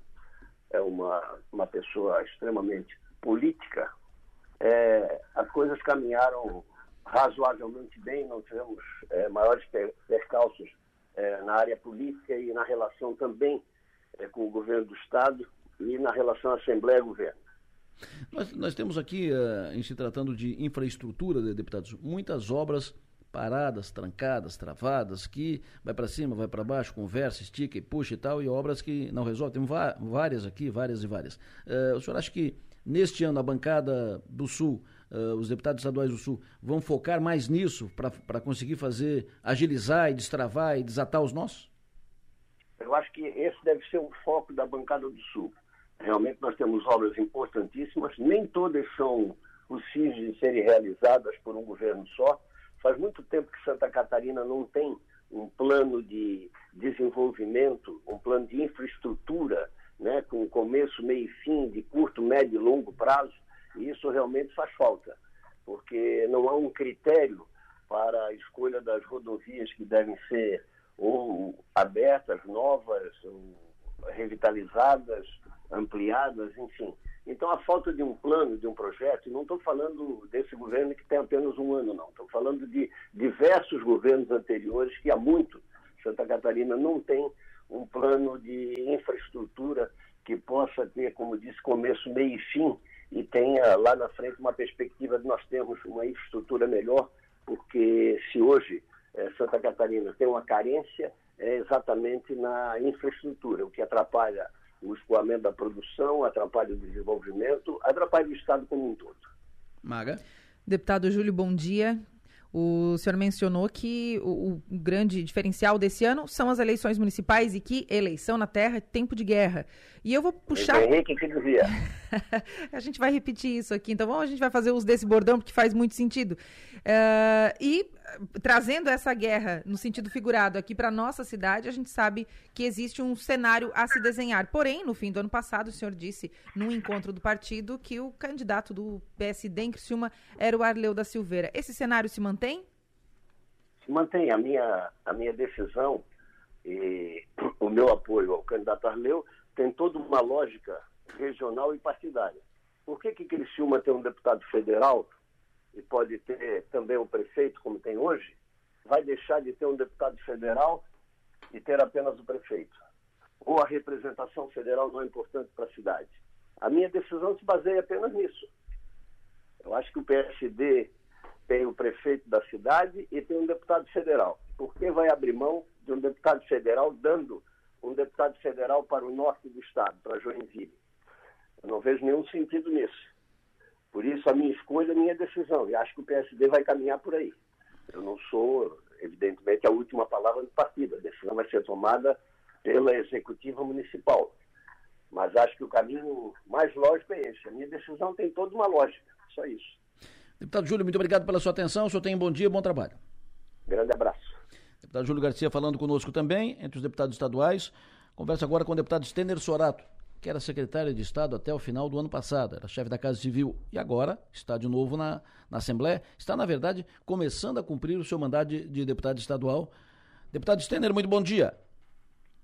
é uma pessoa extremamente política, as coisas caminharam razoavelmente bem, não tivemos maiores percalços na área política e na relação também com o governo do Estado e na relação Assembleia-Governo. Nós temos aqui, em se tratando de infraestrutura, deputados, muitas obras paradas, trancadas, travadas, que vai para cima, vai para baixo, conversa, estica e puxa e tal, e obras que não resolvem. Tem várias aqui, várias e várias. O senhor acha que neste ano a bancada do Sul, os deputados estaduais do Sul, vão focar mais nisso para conseguir fazer, agilizar e destravar e desatar os nós? Eu acho que esse deve ser o foco da bancada do Sul. Realmente nós temos obras importantíssimas, nem todas são possíveis de serem realizadas por um governo só. Faz muito tempo que Santa Catarina não tem um plano de desenvolvimento, um plano de infraestrutura, né, com começo, meio e fim, de curto, médio e longo prazo, e isso realmente faz falta, porque não há um critério para a escolha das rodovias que devem ser ou abertas, novas, ou revitalizadas, ampliadas, enfim. Então, a falta de um plano, de um projeto, e não estou falando desse governo que tem apenas um ano, não. Estou falando de diversos governos anteriores que há muito Santa Catarina não tem um plano de infraestrutura que possa ter, como disse, começo, meio e fim, e tenha lá na frente uma perspectiva de nós termos uma infraestrutura melhor, porque se hoje Santa Catarina tem uma carência, é exatamente na infraestrutura, o que atrapalha o escoamento da produção, atrapalha o desenvolvimento, atrapalha o Estado como um todo. Maga. Deputado Júlio, bom dia. O senhor mencionou que o grande diferencial desse ano são as eleições municipais e que eleição na terra é tempo de guerra. E eu vou puxar... Henrique, que dizia? A gente vai repetir isso aqui, então bom, a gente vai fazer uso desse bordão porque faz muito sentido. E trazendo essa guerra no sentido figurado aqui para a nossa cidade, a gente sabe que existe um cenário a se desenhar. Porém, no fim do ano passado, o senhor disse num encontro do partido que o candidato do PSD em Criciúma era o Arleu da Silveira. Esse cenário se mantém? Se mantém. A minha decisão e o meu apoio ao candidato Arleu tem toda uma lógica regional e partidária. Por que Criciúma tem um deputado federal e pode ter também um prefeito como tem hoje? Vai deixar de ter um deputado federal e ter apenas o prefeito? Ou a representação federal não é importante para a cidade? A minha decisão se baseia apenas nisso. Eu acho que o PSD tem o prefeito da cidade e tem um deputado federal. Por que vai abrir mão de um deputado federal, dando um deputado federal para o norte do estado, para Joinville? Eu não vejo nenhum sentido nisso. Por isso, a minha escolha, a minha decisão. E acho que o PSD vai caminhar por aí. Eu não sou, evidentemente, a última palavra do partido. A decisão vai ser tomada pela executiva municipal. Mas acho que o caminho mais lógico é esse. A minha decisão tem toda uma lógica. Só isso. Deputado Júlio, muito obrigado pela sua atenção. O senhor tem um bom dia, bom trabalho. Grande abraço. Deputado Júlio Garcia falando conosco também, entre os deputados estaduais. Conversa agora com o deputado Stener Sorato, que era secretário de Estado até o final do ano passado, era chefe da Casa Civil e agora está de novo na Assembleia. Está, na verdade, começando a cumprir o seu mandato de deputado estadual. Deputado Stener, muito bom dia.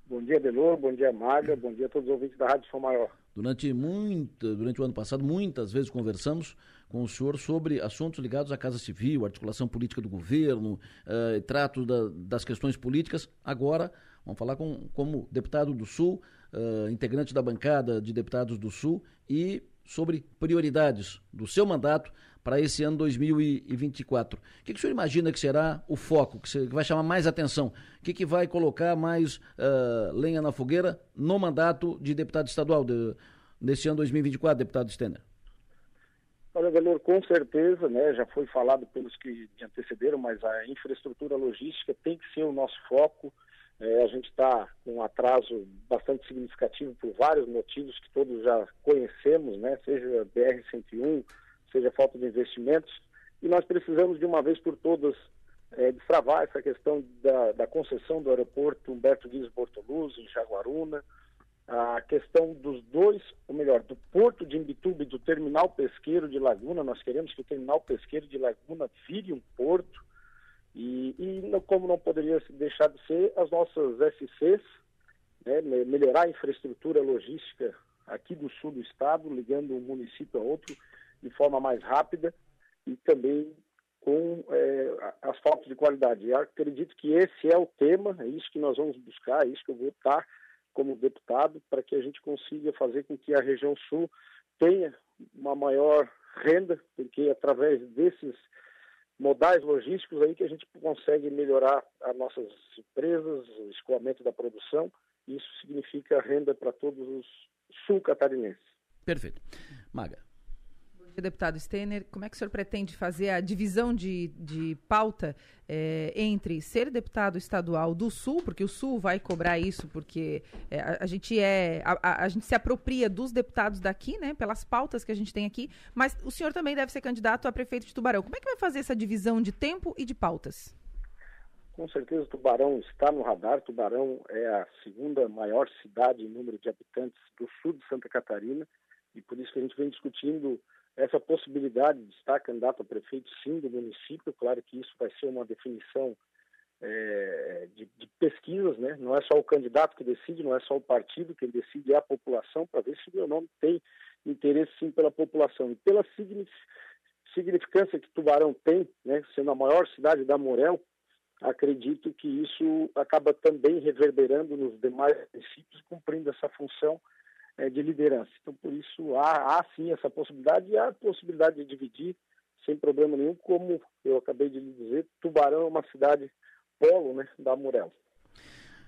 Bom dia, Delor, bom dia, Maga, bom dia a todos os ouvintes da Rádio Som Maior. Durante o ano passado, muitas vezes conversamos com o senhor sobre assuntos ligados à Casa Civil, articulação política do governo, trato das questões políticas. Agora, vamos falar como deputado do Sul, integrante da bancada de deputados do Sul, e sobre prioridades do seu mandato para esse ano 2024. O que o senhor imagina que será o foco, que vai chamar mais atenção? O que vai colocar mais lenha na fogueira no mandato de deputado estadual nesse ano 2024, deputado Stener? Olha, Valor, com certeza, né, já foi falado pelos que me antecederam, mas a infraestrutura logística tem que ser o nosso foco. A gente está com um atraso bastante significativo por vários motivos que todos já conhecemos, né, seja a BR-101, seja a falta de investimentos, e nós precisamos de uma vez por todas destravar essa questão da concessão do aeroporto Humberto Dias Bortoluzzi, em Jaguaruna, a questão do porto de Imbituba e do terminal pesqueiro de Laguna. Nós queremos que o terminal pesqueiro de Laguna vire um porto, e como não poderia deixar de ser, as nossas SCs, melhorar a infraestrutura logística aqui do sul do estado, ligando um município a outro de forma mais rápida e também com asfalto de qualidade. Eu acredito que esse é o tema, é isso que nós vamos buscar, é isso que eu vou estar como deputado, para que a gente consiga fazer com que a região sul tenha uma maior renda, porque através desses modais logísticos aí que a gente consegue melhorar as nossas empresas, o escoamento da produção, isso significa renda para todos os sul-catarinenses. Perfeito. Maga. Bom dia, deputado Stener. Como é que o senhor pretende fazer a divisão de pauta entre ser deputado estadual do Sul, porque o Sul vai cobrar isso, porque a gente se apropria dos deputados daqui, né, pelas pautas que a gente tem aqui, mas o senhor também deve ser candidato a prefeito de Tubarão. Como é que vai fazer essa divisão de tempo e de pautas? Com certeza Tubarão está no radar. Tubarão é a segunda maior cidade em número de habitantes do sul de Santa Catarina, e por isso que a gente vem discutindo essa possibilidade de estar candidato a prefeito, sim, do município. Claro que isso vai ser uma definição de pesquisas, né? Não é só o candidato que decide, não é só o partido que decide, é a população, para ver se o meu nome tem interesse, sim, pela população. E pela significância que Tubarão tem, né? Sendo a maior cidade da Morel, acredito que isso acaba também reverberando nos demais municípios, cumprindo essa função de liderança. Então, por isso, há sim essa possibilidade, e há a possibilidade de dividir sem problema nenhum. Como eu acabei de lhe dizer, Tubarão é uma cidade polo, né, da Amurela.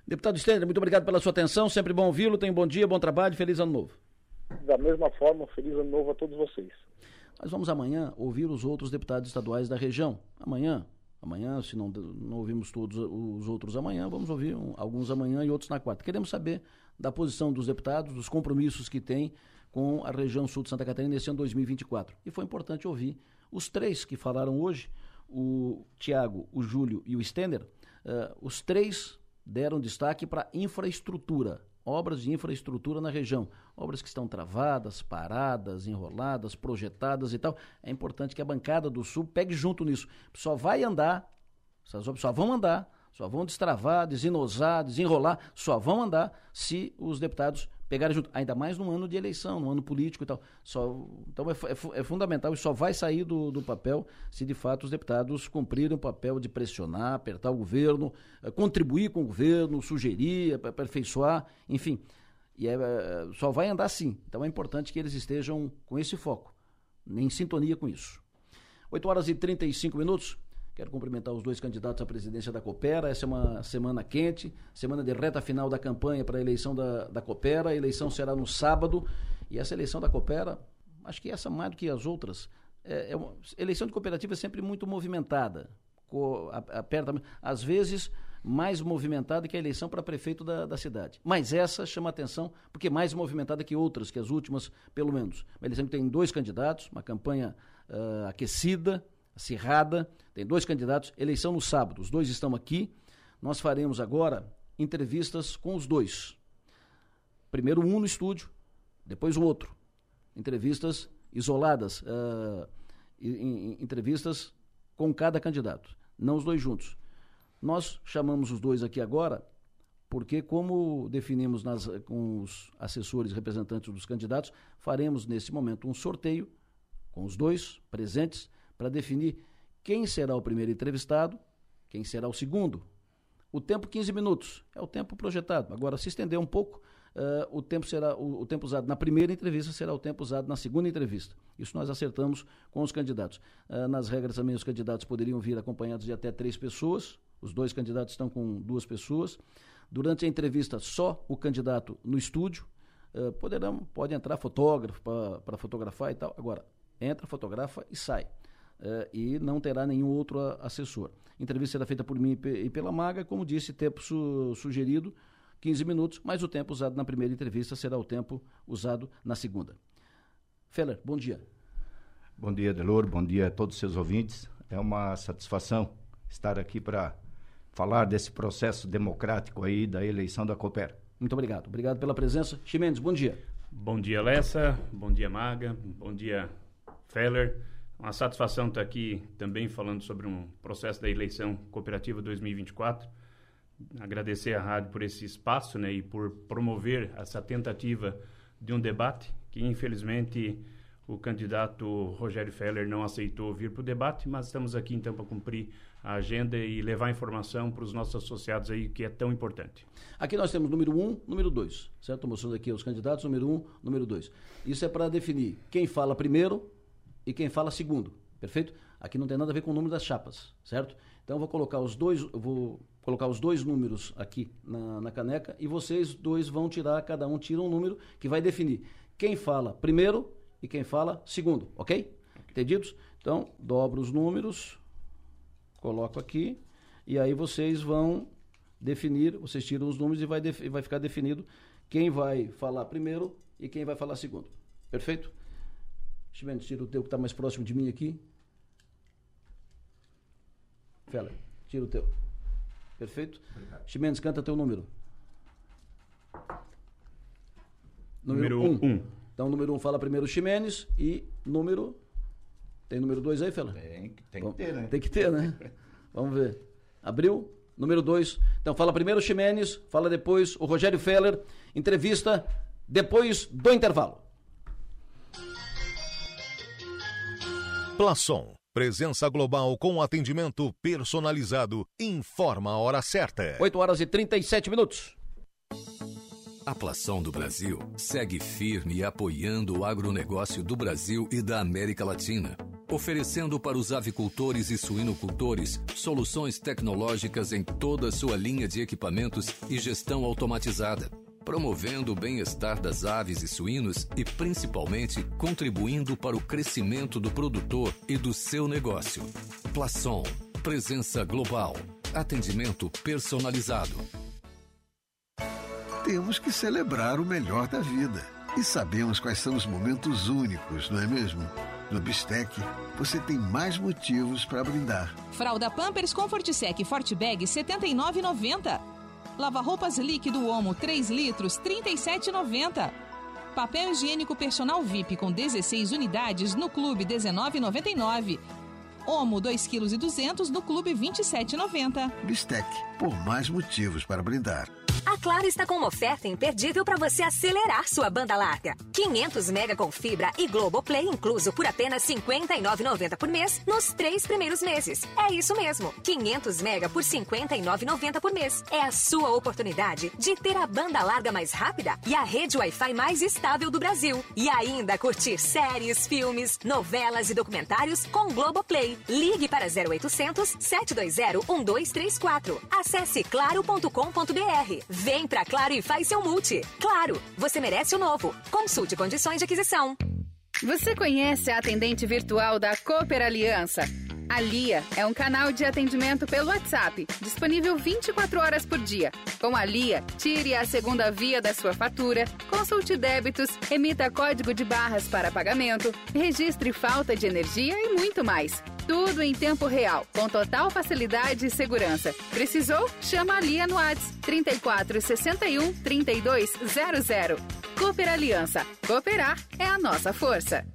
Deputado Stener, muito obrigado pela sua atenção, sempre bom ouvi-lo, tenha um bom dia, bom trabalho, feliz ano novo. Da mesma forma, feliz ano novo a todos vocês. Nós vamos amanhã ouvir os outros deputados estaduais da região, amanhã, se não ouvimos todos os outros amanhã, vamos ouvir alguns amanhã e outros na quarta. Queremos saber da posição dos deputados, dos compromissos que têm com a região sul de Santa Catarina nesse ano 2024. E foi importante ouvir os três que falaram hoje, o Tiago, o Júlio e o Stener. Os três deram destaque para infraestrutura, obras de infraestrutura na região, obras que estão travadas, paradas, enroladas, projetadas e tal. É importante que a bancada do Sul pegue junto nisso. Essas obras só vão andar, só vão destravar, desinosar, desenrolar, só vão andar se os deputados pegarem junto, ainda mais num ano de eleição, num ano político e tal. Então é fundamental, e só vai sair do papel se de fato os deputados cumprirem o papel de pressionar, apertar o governo, contribuir com o governo, sugerir, aperfeiçoar, enfim. E só vai andar assim. Então é importante que eles estejam com esse foco, em sintonia com isso. 8h35. Quero cumprimentar os dois candidatos à presidência da Copera. Essa é uma semana quente, semana de reta final da campanha para a eleição da Copera. A eleição será no sábado, e essa eleição da Copera, acho que essa mais do que as outras, eleição de cooperativa é sempre muito movimentada, às vezes mais movimentada que a eleição para prefeito da cidade. Mas essa chama atenção porque é mais movimentada que outras, que as últimas, pelo menos. Uma eleição que tem dois candidatos, uma campanha aquecida, acirrada, tem dois candidatos, eleição no sábado, os dois estão aqui. Nós faremos agora entrevistas com os dois. Primeiro um no estúdio, depois o outro. Entrevistas isoladas, entrevistas com cada candidato, não os dois juntos. Nós chamamos os dois aqui agora porque, como definimos com os assessores representantes dos candidatos, faremos nesse momento um sorteio com os dois presentes, para definir quem será o primeiro entrevistado, quem será o segundo. O tempo, 15 minutos, é o tempo projetado. Agora, se estender um pouco, o tempo usado na primeira entrevista será o tempo usado na segunda entrevista. Isso nós acertamos com os candidatos. Nas regras também, os candidatos poderiam vir acompanhados de até 3 pessoas. Os dois candidatos estão com 2 pessoas. Durante a entrevista, só o candidato no estúdio. Pode entrar fotógrafo para fotografar e tal. Agora, entra, fotografa e sai. E não terá nenhum outro assessor. Entrevista será feita por mim e pela Maga, como disse, tempo sugerido, 15 minutos, mas o tempo usado na primeira entrevista será o tempo usado na segunda. Feller, bom dia. Bom dia, Delor, bom dia a todos os seus ouvintes. É uma satisfação estar aqui para falar desse processo democrático aí da eleição da Copera. Muito obrigado. Obrigado pela presença. Ximenes, bom dia. Bom dia, Lessa. Bom dia, Maga. Bom dia, Feller. Uma satisfação estar aqui também falando sobre um processo da eleição cooperativa 2024. Agradecer à rádio por esse espaço, né, e por promover essa tentativa de um debate que, infelizmente, o candidato Rogério Feller não aceitou vir para o debate, mas estamos aqui, então, para cumprir a agenda e levar informação para os nossos associados aí, que é tão importante. Aqui nós temos número 1, número 2, certo? Estou mostrando aqui os candidatos, número 1, número 2. Isso é para definir quem fala primeiro e quem fala segundo, perfeito? Aqui não tem nada a ver com o número das chapas, certo? Então, eu vou colocar os dois números aqui na caneca e vocês dois vão tirar, cada um tira um número que vai definir quem fala primeiro e quem fala segundo, ok? Entendidos? Então, dobro os números, coloco aqui, e aí vocês vão definir, vocês tiram os números e vai ficar definido quem vai falar primeiro e quem vai falar segundo. Perfeito? Ximenes, tira o teu que está mais próximo de mim aqui. Feller, tira o teu. Perfeito? Ximenes, canta teu número. Número 1. Então, número 1 fala primeiro Ximenes e número... Tem número 2 aí, Feller? Tem que ter, né? Tem que ter, né? Vamos ver. Abriu? Número 2. Então, fala primeiro Ximenes, fala depois o Rogério Feller. Entrevista depois do intervalo. Plasson, presença global com atendimento personalizado, informa a hora certa. 8:37. A Plasson do Brasil segue firme apoiando o agronegócio do Brasil e da América Latina, oferecendo para os avicultores e suinocultores soluções tecnológicas em toda a sua linha de equipamentos e gestão automatizada, promovendo o bem-estar das aves e suínos e, principalmente, contribuindo para o crescimento do produtor e do seu negócio. Plasson, presença global, atendimento personalizado. Temos que celebrar o melhor da vida. E sabemos quais são os momentos únicos, não é mesmo? No Bistec, você tem mais motivos para brindar. Fralda Pampers Comfort Sec Forte Bag, R$ 79,90. Lava-roupas líquido Omo, 3 litros, R$ 37,90. Papel higiênico personal VIP com 16 unidades no Clube, R$ 19,99. Omo, 2,2 kg no Clube, R$ 27,90. Bistec, por mais motivos para brindar. A Claro está com uma oferta imperdível para você acelerar sua banda larga. 500 mega com fibra e Globoplay incluso por apenas R$ 59,90 por mês nos 3 primeiros meses. É isso mesmo, 500 mega por R$ 59,90 por mês. É a sua oportunidade de ter a banda larga mais rápida e a rede Wi-Fi mais estável do Brasil. E ainda curtir séries, filmes, novelas e documentários com Globoplay. Ligue para 0800 720 1234. Acesse claro.com.br. Vem pra Claro e faz seu multi. Claro, você merece o novo. Consulte condições de aquisição. Você conhece a atendente virtual da Cooper Aliança? A Lia é um canal de atendimento pelo WhatsApp, disponível 24 horas por dia. Com a Lia, tire a segunda via da sua fatura, consulte débitos, emita código de barras para pagamento, registre falta de energia e muito mais. Tudo em tempo real, com total facilidade e segurança. Precisou? Chama a Lia no WhatsApp 3461-3200. Cooper Aliança. Cooperar é a nossa força.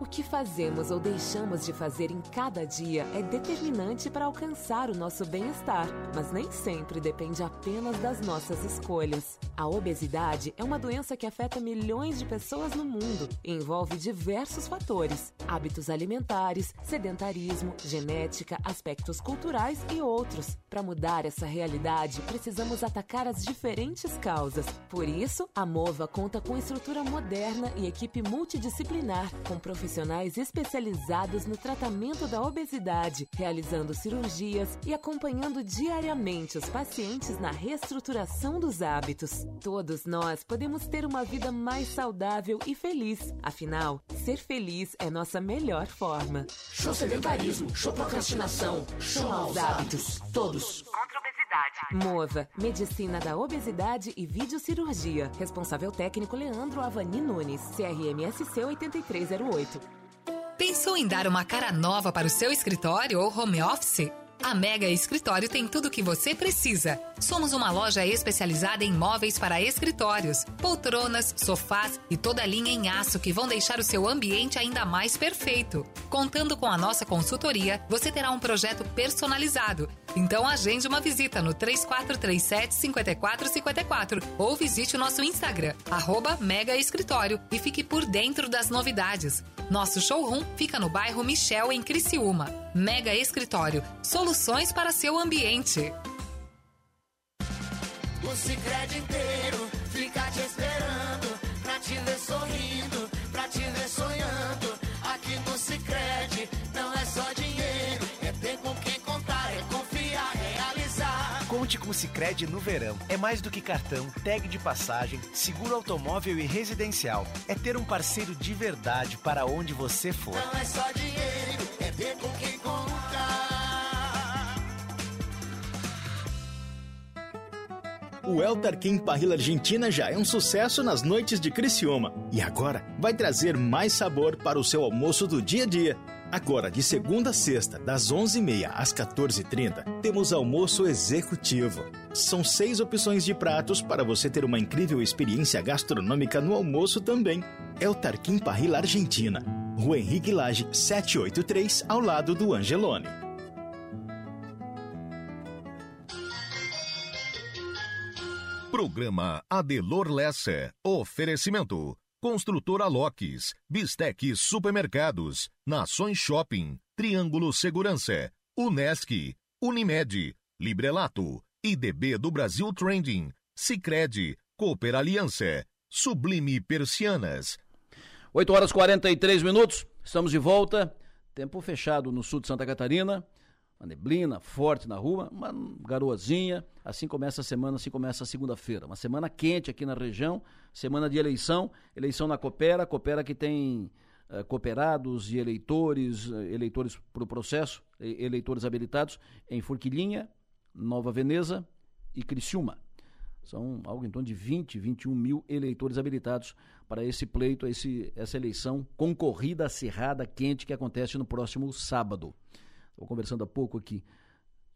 O que fazemos ou deixamos de fazer em cada dia é determinante para alcançar o nosso bem-estar, mas nem sempre depende apenas das nossas escolhas. A obesidade é uma doença que afeta milhões de pessoas no mundo e envolve diversos fatores: hábitos alimentares, sedentarismo, genética, aspectos culturais e outros. Para mudar essa realidade, precisamos atacar as diferentes causas. Por isso, a Mova conta com estrutura moderna e equipe multidisciplinar, com profissionais especializados no tratamento da obesidade, realizando cirurgias e acompanhando diariamente os pacientes na reestruturação dos hábitos. Todos nós podemos ter uma vida mais saudável e feliz. Afinal, ser feliz é nossa melhor forma. Show sedentarismo, show procrastinação, show maus hábitos, todos. Contra a obesidade. Mova, Medicina da Obesidade e Videocirurgia. Responsável técnico Leandro Avani Nunes, CRMSC 8308. Pensou em dar uma cara nova para o seu escritório ou home office? A Mega Escritório tem tudo o que você precisa. Somos uma loja especializada em móveis para escritórios, poltronas, sofás e toda a linha em aço que vão deixar o seu ambiente ainda mais perfeito. Contando com a nossa consultoria, você terá um projeto personalizado. Então agende uma visita no 3437-5454 ou visite o nosso Instagram, @Mega Escritório, e fique por dentro das novidades. Nosso showroom fica no bairro Michel, em Criciúma. Mega Escritório, soluções para seu ambiente. O Sicredi inteiro fica te esperando, pra te ver sorrindo, pra te ver sonhando. Aqui no Sicredi não é só dinheiro, é ter com quem contar, é confiar, realizar. Conte com o Sicredi no verão. É mais do que cartão, tag de passagem, seguro automóvel e residencial. É ter um parceiro de verdade para onde você for. Não é só dinheiro, é ter com quem contar. O El Tarquim Parrilla Argentina já é um sucesso nas noites de Criciúma e agora vai trazer mais sabor para o seu almoço do dia a dia. Agora, de segunda a sexta, das 11h30 às 14h30, temos almoço executivo. São 6 opções de pratos para você ter uma incrível experiência gastronômica no almoço também. El Tarquim Parrilla Argentina, Rua Henrique Lage, 783, ao lado do Angelone. Programa Adelor Lessa. Oferecimento: Construtora Locks, Bistec Supermercados, Nações Shopping, Triângulo Segurança, Unesc, Unimed, Librelato, IDB do Brasil Trending, Sicredi, Cooper Aliança, Sublime Persianas. 8h43, estamos de volta. Tempo fechado no sul de Santa Catarina. Uma neblina forte na rua, uma garoazinha, assim começa a semana, assim começa a segunda-feira. Uma semana quente aqui na região, semana de eleição, eleição na Copera, Copera que tem cooperados e eleitores para o processo, eleitores habilitados em Forquilhinha, Nova Veneza e Criciúma. São algo em torno de 20, 21 mil eleitores habilitados para esse pleito, essa eleição concorrida, acirrada, quente, que acontece no próximo sábado. Estou conversando há pouco aqui,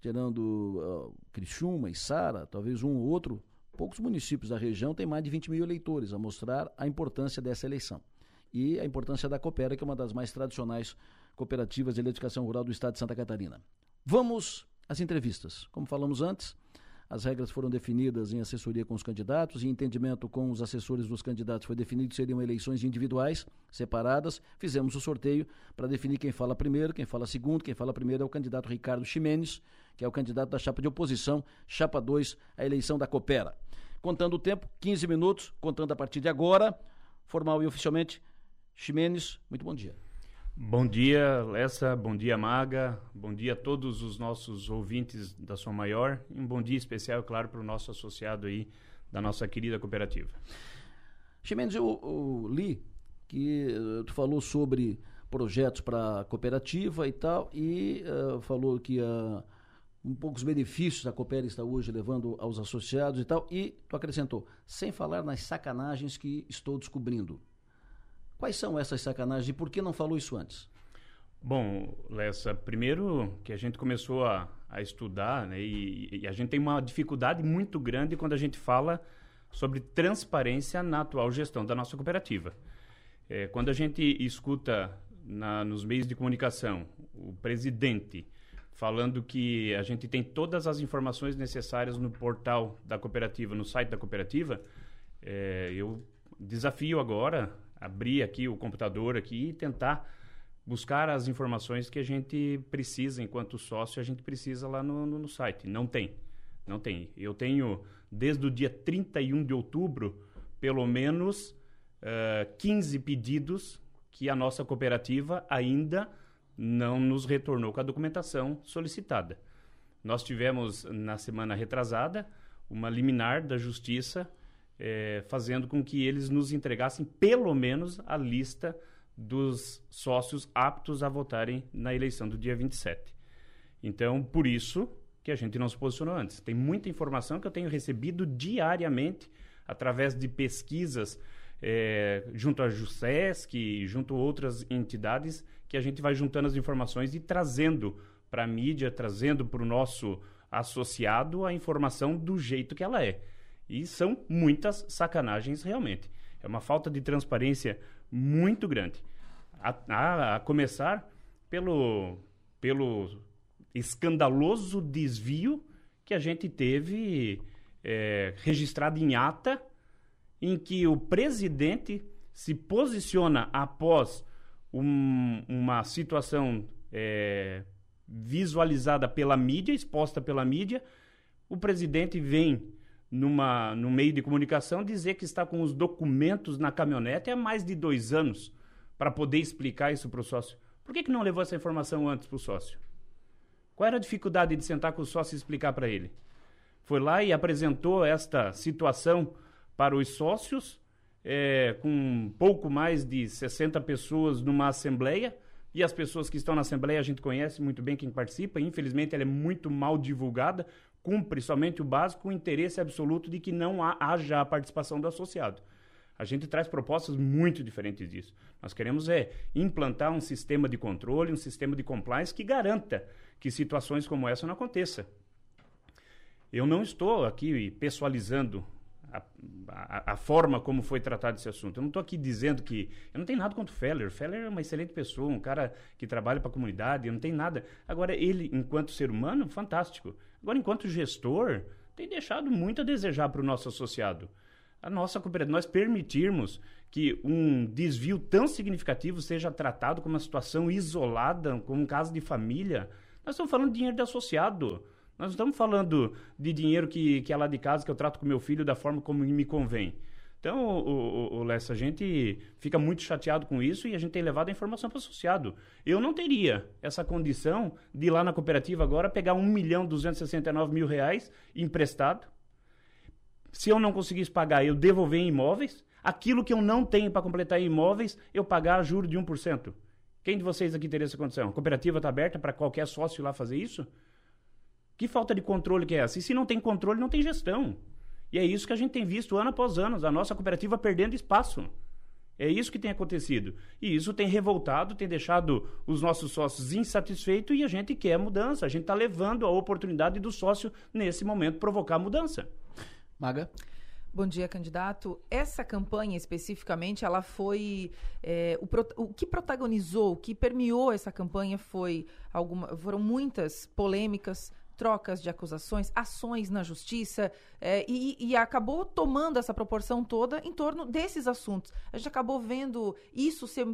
tirando Criciúma, Içara, talvez um ou outro, poucos municípios da região têm mais de 20 mil eleitores, a mostrar a importância dessa eleição. E a importância da Coopera, que é uma das mais tradicionais cooperativas de eletrificação rural do estado de Santa Catarina. Vamos às entrevistas. Como falamos antes, as regras foram definidas em assessoria com os candidatos e entendimento com os assessores dos candidatos foi definido que seriam eleições individuais, separadas. Fizemos o sorteio para definir quem fala primeiro, quem fala segundo. Quem fala primeiro é o candidato Ricardo Ximenes, que é o candidato da chapa de oposição, chapa 2, a eleição da Coopera. Contando o tempo, 15 minutos, contando a partir de agora, formal e oficialmente. Ximenes, muito bom dia. Bom dia, Lessa, bom dia, Maga, bom dia a todos os nossos ouvintes da Som Maior e um bom dia especial, claro, para o nosso associado aí da nossa querida cooperativa. Ximenes, eu li que tu falou sobre projetos para a cooperativa e tal e falou que um poucos benefícios a Coopera está hoje levando aos associados e tal e tu acrescentou, sem falar nas sacanagens que estou descobrindo. Quais são essas sacanagens e por que não falou isso antes? Bom, Lessa, primeiro que a gente começou a estudar, né, e a gente tem uma dificuldade muito grande quando a gente fala sobre transparência na atual gestão da nossa cooperativa. Quando a gente escuta nos meios de comunicação o presidente falando que a gente tem todas as informações necessárias no portal da cooperativa, no site da cooperativa, eu desafio agora abrir aqui o computador aqui e tentar buscar as informações que a gente precisa, enquanto sócio, a gente precisa lá no site. Não tem. Eu tenho, desde o dia 31 de outubro, pelo menos 15 pedidos que a nossa cooperativa ainda não nos retornou com a documentação solicitada. Nós tivemos, na semana retrasada, uma liminar da Justiça, fazendo com que eles nos entregassem pelo menos a lista dos sócios aptos a votarem na eleição do dia 27. Então, por isso que a gente não se posicionou antes. Tem muita informação que eu tenho recebido diariamente através de pesquisas junto à Jusesc, junto a outras entidades, que a gente vai juntando as informações e trazendo para a mídia, trazendo para o nosso associado a informação do jeito que ela é. E são muitas sacanagens realmente. É uma falta de transparência muito grande. A começar pelo escandaloso desvio que a gente teve registrado em ata, em que o presidente se posiciona após uma situação visualizada pela mídia, exposta pela mídia. O presidente vem no meio de comunicação dizer que está com os documentos na caminhonete há mais de 2 anos para poder explicar isso para o sócio. Por que não levou essa informação antes para o sócio? Qual era a dificuldade de sentar com o sócio e explicar para ele? Foi lá e apresentou esta situação para os sócios, com um pouco mais de 60 pessoas numa assembleia, e as pessoas que estão na assembleia a gente conhece muito bem quem participa, e infelizmente ela é muito mal divulgada, cumpre somente o básico, o interesse absoluto de que não haja a participação do associado. A gente traz propostas muito diferentes disso. Nós queremos implantar um sistema de controle, um sistema de compliance que garanta que situações como essa não aconteça. Eu não estou aqui pessoalizando a forma como foi tratado esse assunto. Eu não estou aqui dizendo que... Eu não tenho nada contra o Feller. O Feller é uma excelente pessoa, um cara que trabalha para a comunidade, eu não tenho nada. Agora, ele, enquanto ser humano, fantástico. Agora, enquanto gestor, tem deixado muito a desejar para o nosso associado. A nossa cooperativa, nós permitirmos que um desvio tão significativo seja tratado como uma situação isolada, como um caso de família. Nós estamos falando de dinheiro do associado. Nós não estamos falando de dinheiro que é lá de casa, que eu trato com meu filho da forma como me convém. Então, Lessa, a gente fica muito chateado com isso e a gente tem levado a informação para o associado. Eu não teria essa condição de ir lá na cooperativa agora pegar R$1.269.000 emprestado. Se eu não conseguisse pagar, eu devolver em imóveis. Aquilo que eu não tenho para completar em imóveis, eu pagar juros de 1%. Quem de vocês aqui teria essa condição? A cooperativa está aberta para qualquer sócio lá fazer isso? Que falta de controle que é essa? E se não tem controle, não tem gestão. E é isso que a gente tem visto ano após ano, a nossa cooperativa perdendo espaço. É isso que tem acontecido. E isso tem revoltado, tem deixado os nossos sócios insatisfeitos e a gente quer mudança. A gente está levando a oportunidade do sócio, nesse momento, provocar mudança. Maga? Bom dia, candidato. Essa campanha, especificamente, ela foi... o que protagonizou, o que permeou essa campanha foram muitas polêmicas, trocas de acusações, ações na justiça, e acabou tomando essa proporção toda em torno desses assuntos. A gente acabou vendo isso ser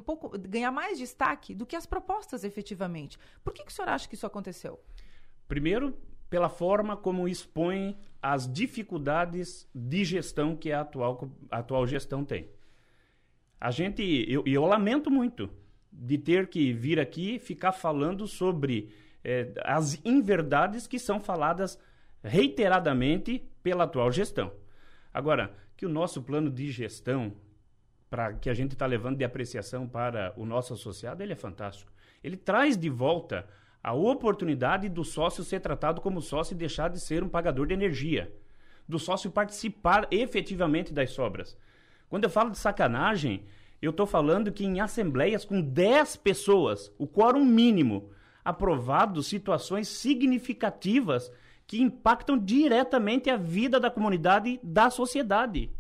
ganhar mais destaque do que as propostas efetivamente. Por que o senhor acha que isso aconteceu? Primeiro, pela forma como expõe as dificuldades de gestão que a atual gestão tem. A gente, eu lamento muito de ter que vir aqui e ficar falando sobre as inverdades que são faladas reiteradamente pela atual gestão. Agora, que o nosso plano de gestão, que a gente está levando de apreciação para o nosso associado, ele é fantástico. Ele traz de volta a oportunidade do sócio ser tratado como sócio e deixar de ser um pagador de energia, do sócio participar efetivamente das sobras. Quando eu falo de sacanagem, eu estou falando que em assembleias com 10 pessoas, o quórum mínimo, aprovado situações significativas que impactam diretamente a vida da comunidade, da sociedade,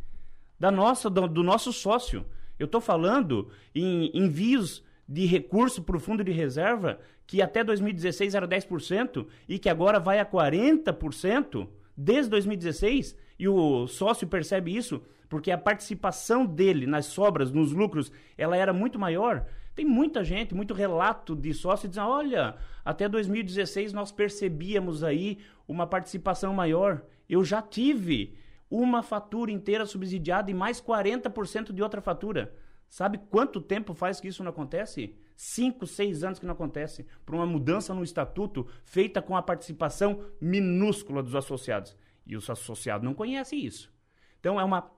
do nosso sócio. Eu estou falando em envios de recurso para o fundo de reserva, que até 2016 era 10% e que agora vai a 40% desde 2016, e o sócio percebe isso porque a participação dele nas sobras, nos lucros, ela era muito maior. Tem muita gente, muito relato de sócio dizendo, olha, até 2016 nós percebíamos aí uma participação maior. Eu já tive uma fatura inteira subsidiada e mais 40% de outra fatura. Sabe quanto tempo faz que isso não acontece? 5, 6 anos que não acontece. Por uma mudança no estatuto feita com a participação minúscula dos associados. E os associados não conhecem isso. Então é uma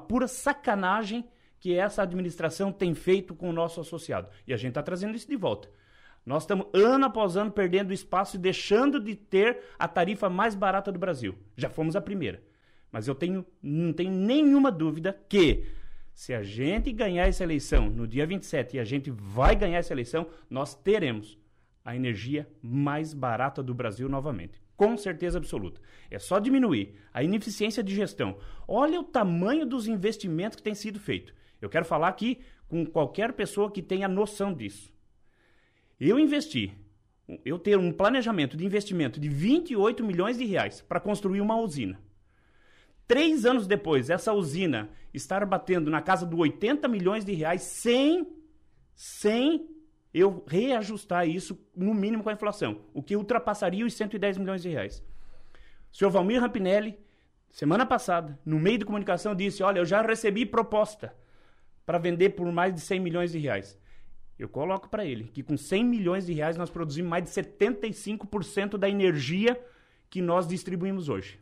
pura sacanagem que essa administração tem feito com o nosso associado. E a gente está trazendo isso de volta. Nós estamos, ano após ano, perdendo espaço e deixando de ter a tarifa mais barata do Brasil. Já fomos a primeira. Mas eu não tenho nenhuma dúvida que... Se a gente ganhar essa eleição no dia 27, e a gente vai ganhar essa eleição, nós teremos a energia mais barata do Brasil novamente. Com certeza absoluta. É só diminuir a ineficiência de gestão. Olha o tamanho dos investimentos que tem sido feito. Eu quero falar aqui com qualquer pessoa que tenha noção disso. Eu tenho um planejamento de investimento de 28 milhões de reais para construir uma usina. 3 anos depois, essa usina estar batendo na casa dos 80 milhões de reais sem eu reajustar isso, no mínimo, com a inflação, o que ultrapassaria os 110 milhões de reais. O senhor Valmir Rampinelli, semana passada, no meio de comunicação, disse: olha, eu já recebi proposta para vender por mais de 100 milhões de reais. Eu coloco para ele que com 100 milhões de reais nós produzimos mais de 75% da energia que nós distribuímos hoje.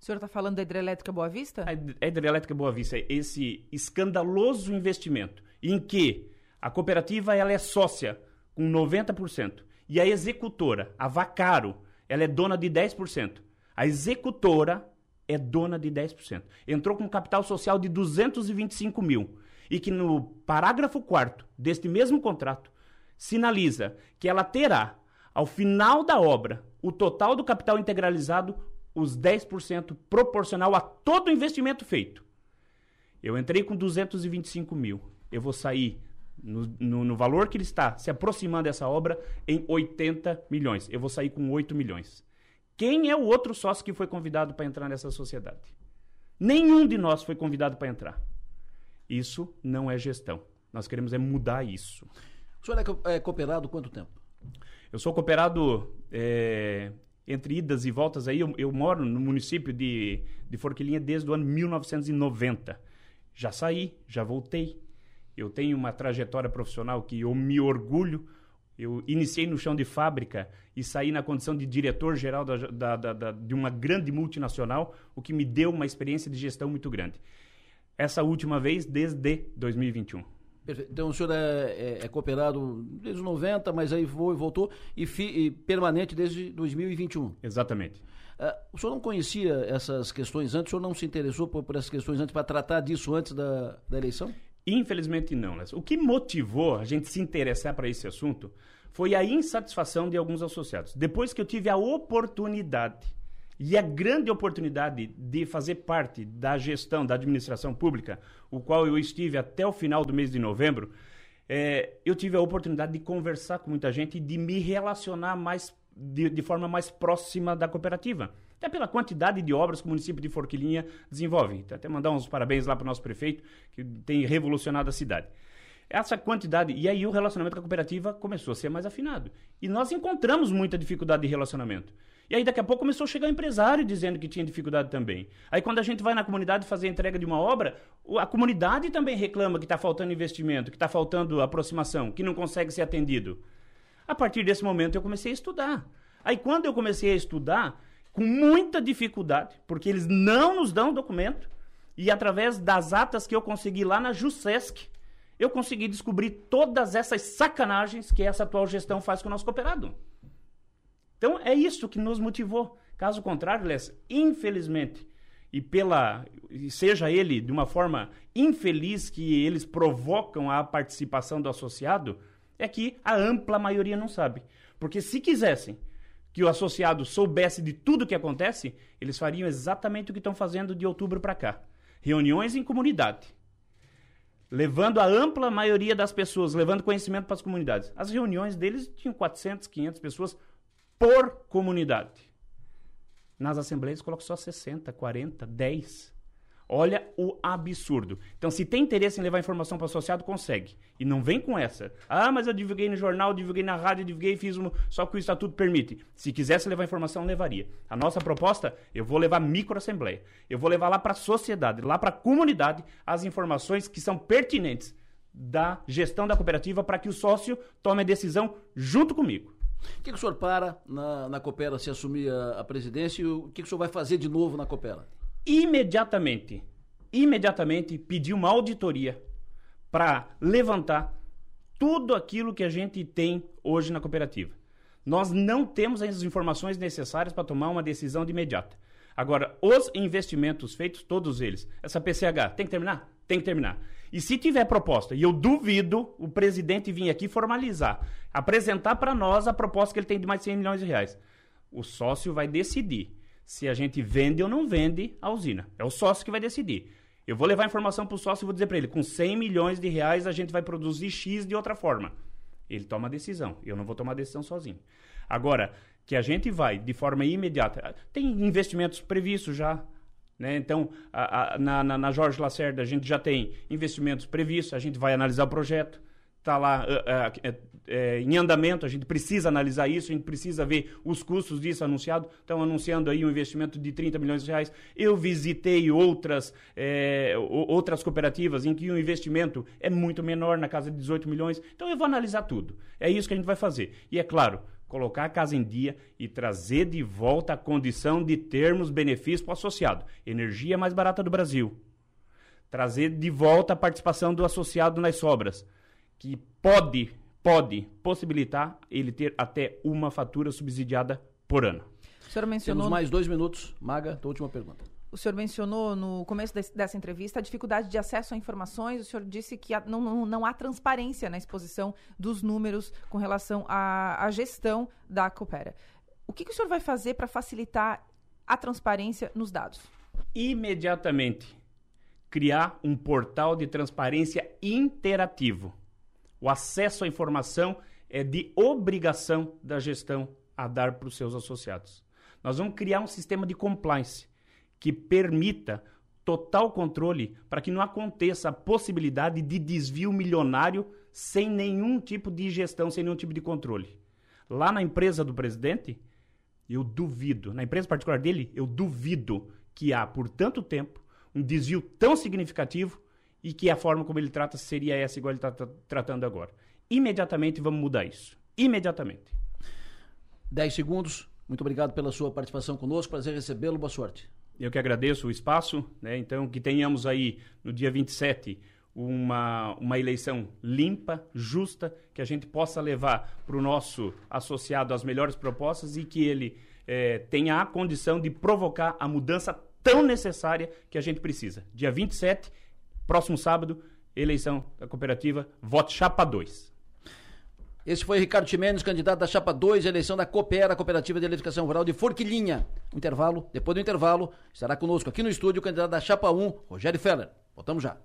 O senhor está falando da hidrelétrica Boa Vista? A hidrelétrica Boa Vista é esse escandaloso investimento em que a cooperativa ela é sócia com 90% e a executora, a Vacaro, ela é dona de 10%. A executora é dona de 10%. Entrou com capital social de 225 mil. E que no parágrafo 4º deste mesmo contrato sinaliza que ela terá, ao final da obra, o total do capital integralizado, os 10% proporcional a todo o investimento feito. Eu entrei com 225 mil, eu vou sair no valor que ele está se aproximando dessa obra em 80 milhões, eu vou sair com 8 milhões. Quem é o outro sócio que foi convidado para entrar nessa sociedade? Nenhum de nós foi convidado para entrar. Isso não é gestão. Nós queremos é mudar isso. O senhor é cooperado quanto tempo? Eu sou cooperado entre idas e voltas. Aí eu moro no município de Forquilhinha desde o ano 1990. Já saí, já voltei. Eu tenho uma trajetória profissional que eu me orgulho. Eu iniciei no chão de fábrica e saí na condição de diretor-geral de uma grande multinacional, o que me deu uma experiência de gestão muito grande. Essa última vez, desde 2021. Perfeito. Então, o senhor é cooperado desde os 90, mas aí foi, voltou e permanente desde 2021. Exatamente. O senhor não conhecia essas questões antes? O senhor não se interessou por essas questões antes, para tratar disso antes da eleição? Infelizmente, não, Léo. O que motivou a gente se interessar para esse assunto foi a insatisfação de alguns associados. Depois que eu tive a oportunidade... E a grande oportunidade de fazer parte da gestão da administração pública, o qual eu estive até o final do mês de novembro, eu tive a oportunidade de conversar com muita gente e de me relacionar mais de forma mais próxima da cooperativa. Até pela quantidade de obras que o município de Forquilhinha desenvolve. Até mandar uns parabéns lá para o nosso prefeito, que tem revolucionado a cidade. Essa quantidade, e aí o relacionamento com a cooperativa começou a ser mais afinado. E nós encontramos muita dificuldade de relacionamento. E aí daqui a pouco começou a chegar empresário dizendo que tinha dificuldade também. Aí quando a gente vai na comunidade fazer a entrega de uma obra, a comunidade também reclama que está faltando investimento, que está faltando aproximação, que não consegue ser atendido. A partir desse momento eu comecei a estudar. Aí quando eu comecei a estudar, com muita dificuldade, porque eles não nos dão documento, e através das atas que eu consegui lá na Jusesc, eu consegui descobrir todas essas sacanagens que essa atual gestão faz com o nosso cooperado. Então, é isso que nos motivou. Caso contrário, Les, infelizmente, seja ele de uma forma infeliz que eles provocam a participação do associado, é que a ampla maioria não sabe. Porque se quisessem que o associado soubesse de tudo o que acontece, eles fariam exatamente o que estão fazendo de outubro para cá. Reuniões em comunidade. Levando a ampla maioria das pessoas, levando conhecimento para as comunidades. As reuniões deles tinham 400, 500 pessoas por comunidade. Nas assembleias coloca só 60, 40, 10. Olha o absurdo. Então, se tem interesse em levar informação para o associado, consegue. E não vem com essa. Ah, mas eu divulguei no jornal, divulguei na rádio, divulguei e fiz só que o estatuto permite. Se quisesse levar informação, levaria. A nossa proposta, eu vou levar microassembleia. Eu vou levar lá para a sociedade, lá para a comunidade, as informações que são pertinentes da gestão da cooperativa para que o sócio tome a decisão junto comigo. O que o senhor para na Copera se assumir a presidência e o que o senhor vai fazer de novo na Copera? Imediatamente pedir uma auditoria para levantar tudo aquilo que a gente tem hoje na cooperativa. Nós não temos as informações necessárias para tomar uma decisão de imediata. Agora, os investimentos feitos, todos eles, essa PCH tem que terminar? Tem que terminar. E se tiver proposta, e eu duvido o presidente vir aqui formalizar, apresentar para nós a proposta que ele tem de mais de 100 milhões de reais. O sócio vai decidir se a gente vende ou não vende a usina. É o sócio que vai decidir. Eu vou levar a informação para o sócio e vou dizer para ele, com 100 milhões de reais a gente vai produzir X de outra forma. Ele toma a decisão, eu não vou tomar a decisão sozinho. Agora, que a gente vai de forma imediata, tem investimentos previstos já, né? Então, na Jorge Lacerda a gente já tem investimentos previstos, a gente vai analisar o projeto, está lá em andamento, a gente precisa analisar isso, a gente precisa ver os custos disso anunciado. Estão anunciando aí um investimento de 30 milhões de reais. Eu visitei outras cooperativas em que o investimento é muito menor, na casa de 18 milhões. Então eu vou analisar tudo. É isso que a gente vai fazer. E é claro, colocar a casa em dia e trazer de volta a condição de termos benefício para o associado. Energia mais barata do Brasil. Trazer de volta a participação do associado nas sobras, que pode possibilitar ele ter até uma fatura subsidiada por ano. O senhor mencionou... Temos mais 2 minutos, Maga, tua última pergunta. O senhor mencionou no começo dessa entrevista a dificuldade de acesso a informações. O senhor disse que não há transparência na exposição dos números com relação à gestão da Copera. O que o senhor vai fazer para facilitar a transparência nos dados? Imediatamente criar um portal de transparência interativo. O acesso à informação é de obrigação da gestão a dar para os seus associados. Nós vamos criar um sistema de compliance que permita total controle para que não aconteça a possibilidade de desvio milionário sem nenhum tipo de gestão, sem nenhum tipo de controle. Lá na empresa do presidente, eu duvido, na empresa particular dele, eu duvido que há por tanto tempo um desvio tão significativo e que a forma como ele trata seria essa igual ele está tratando agora. Imediatamente vamos mudar isso. Imediatamente. 10 segundos. Muito obrigado pela sua participação conosco. Prazer recebê-lo. Boa sorte. Eu que agradeço o espaço, né? Então, que tenhamos aí, no dia 27, uma eleição limpa, justa, que a gente possa levar para o nosso associado as melhores propostas e que ele tenha a condição de provocar a mudança tão necessária que a gente precisa. Dia 27, próximo sábado, eleição da cooperativa, vote Chapa 2. Esse foi Ricardo Ximenes, candidato da Chapa 2, eleição da Copera, Cooperativa de Eletrificação Rural de Forquilhinha. Intervalo, depois do intervalo, estará conosco aqui no estúdio o candidato da Chapa 1, Rogério Feller. Voltamos já.